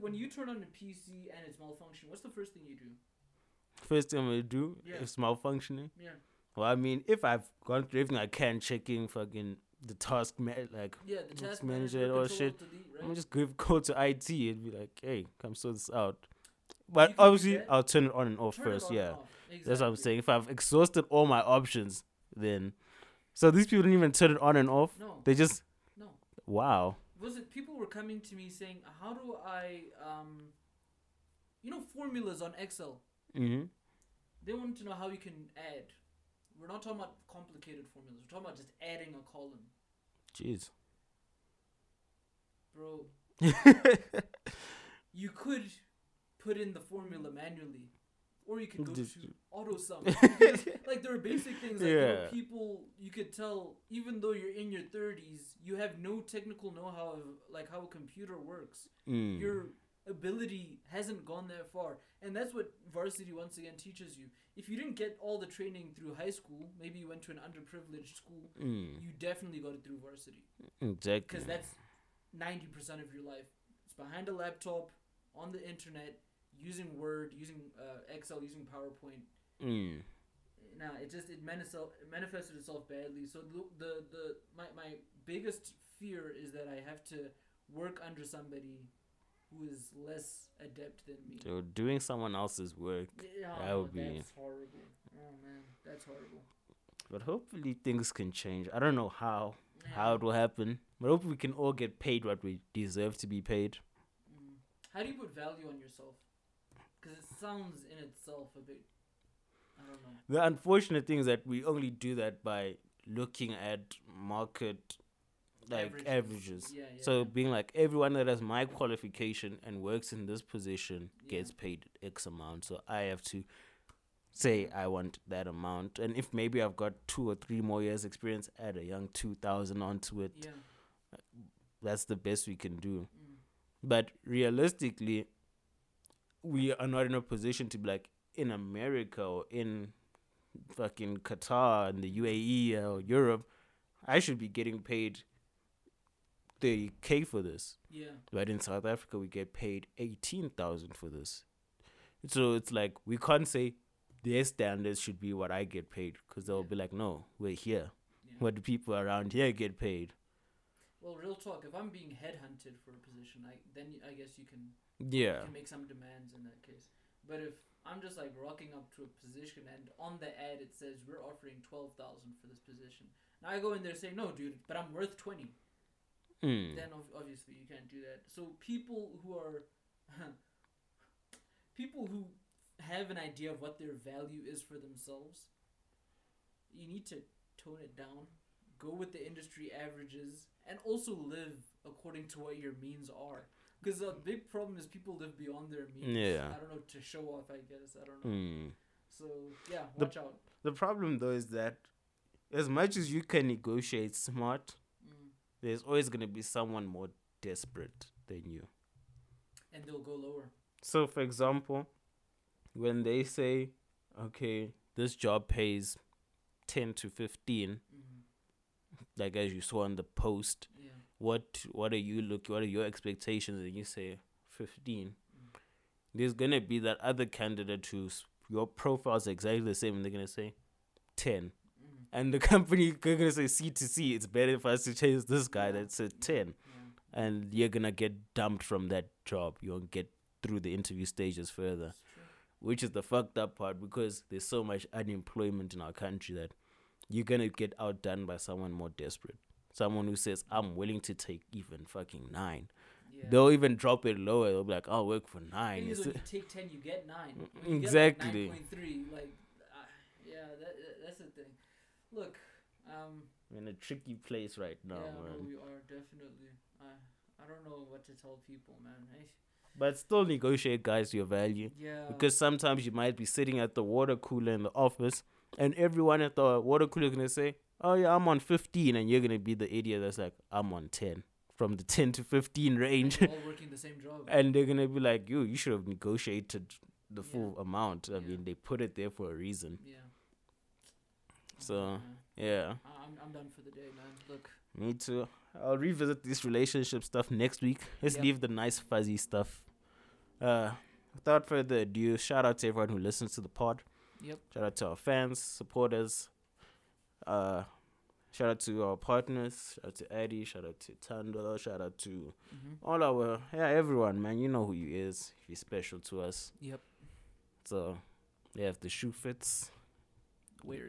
When you turn on a PC and it's malfunctioning, what's the first thing you do? First thing I do is malfunctioning? Yeah. Well, I mean, if I've gone through everything I can, checking fucking the task manager or shit, delete, right? I'm just going to go to IT and be like, hey, come sort this out. But obviously, I'll turn it on and off first, yeah. Exactly. That's what I'm saying. If I've exhausted all my options, then... So these people didn't even turn it on and off? No. They just... No. Wow. People were coming to me saying, how do I... you know, formulas on Excel? Mm-hmm. They wanted to know how you can add. We're not talking about complicated formulas. We're talking about just adding a column. Jeez. Bro. You could... put in the formula manually, or you can go to AutoSum. Like, there are basic things. Like, you know, people, you could tell, even though you're in your 30s, you have no technical know-how of, like, how a computer works. Your ability hasn't gone that far. And that's what varsity, once again, teaches you. If you didn't get all the training through high school, maybe you went to an underprivileged school, you definitely got it through varsity. Exactly. Because that's 90% of your life. It's behind a laptop, on the internet, using Word, using Excel, using PowerPoint. Nah, it manifested itself badly. So my biggest fear is that I have to work under somebody who is less adept than me. So doing someone else's work, that would be... That's horrible. Oh, man, that's horrible. But hopefully things can change. I don't know how it will happen. But I hope we can all get paid what we deserve to be paid. Mm. How do you put value on yourself? Because it sounds in itself a bit... I don't know. The unfortunate thing is that we only do that by looking at market... averages. Yeah. So being like, everyone that has my qualification and works in this position gets paid X amount. So I have to say I want that amount. And if maybe I've got 2 or 3 more years experience, add a young 2,000 onto it. Yeah. That's the best we can do. Mm. But realistically, we are not in a position to be like in America or in fucking Qatar and the UAE or Europe. I should be getting paid 30K for this. Yeah. But in South Africa, we get paid 18,000 for this. So it's like, we can't say their standards should be what I get paid, because they'll be like, no, we're here. Yeah. What do people around here get paid? Well, real talk, if I'm being headhunted for a position, then I guess you can make some demands in that case. But if I'm just like rocking up to a position and on the ad it says, we're offering 12,000 for this position. Now I go in there and say, no, dude, but I'm worth 20. Mm. Then obviously you can't do that. So people who have an idea of what their value is for themselves, you need to tone it down, go with the industry averages, and also live according to what your means are. Because the big problem is people live beyond their means. Yeah. I don't know, to show off, I guess. I don't know. Mm. So, yeah, watch out. The problem, though, is that as much as you can negotiate smart... Mm. There's always going to be someone more desperate than you. And they'll go lower. So, for example, when they say, okay, this job pays 10 to 15, like as you saw on the post, what are your expectations? And you say 15. Mm. There's going to be that other candidate whose your profile's exactly the same, and they're going to say 10. And the company gonna say C2C. It's better for us to chase this guy that's at 10, and you're gonna get dumped from that job. You won't get through the interview stages further, which is the fucked up part, because there's so much unemployment in our country that you're gonna get outdone by someone more desperate. Someone who says, "I'm willing to take even fucking 9." Yeah. They'll even drop it lower. They'll be like, "I'll work for 9." When you take 10, you get 9. When you exactly. Get like 9.3. Like, that's the thing. Look, we're in a tricky place right now, man. No, we are definitely. I don't know what to tell people, man. But still negotiate, guys, your value. Yeah. Because sometimes you might be sitting at the water cooler in the office, and everyone at the water cooler is gonna say, "Oh yeah, I'm on 15," and you're gonna be the idiot that's like, "I'm on 10." From the 10 to 15 range. All working the same job. And they're gonna be like, "You should have negotiated the full amount." I mean, they put it there for a reason. Yeah. So, yeah. I'm done for the day, man. Look. Me too. I'll revisit this relationship stuff next week. Let's leave the nice fuzzy stuff. Without further ado, shout out to everyone who listens to the pod. Yep. Shout out to our fans, supporters. Shout out to our partners. Shout out to Eddie. Shout out to Tando. Shout out to all our... Yeah, everyone, man. You know who you is. You're special to us. Yep. So, if the shoe fits... Wear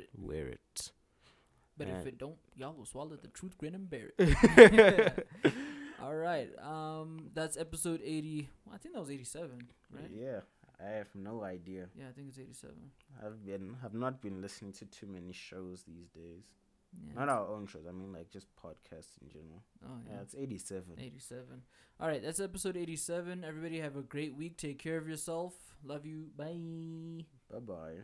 it. But if it don't, y'all will swallow the truth, grin and bear it. All right. That's episode 80. Well, I think that was 87, right? Yeah, I have no idea. Yeah, I think it's 87. I've not been listening to too many shows these days. Yeah. Not our own shows. I mean, like just podcasts in general. Oh yeah, it's 87. 87. All right, that's episode 87. Everybody have a great week. Take care of yourself. Love you. Bye. Bye.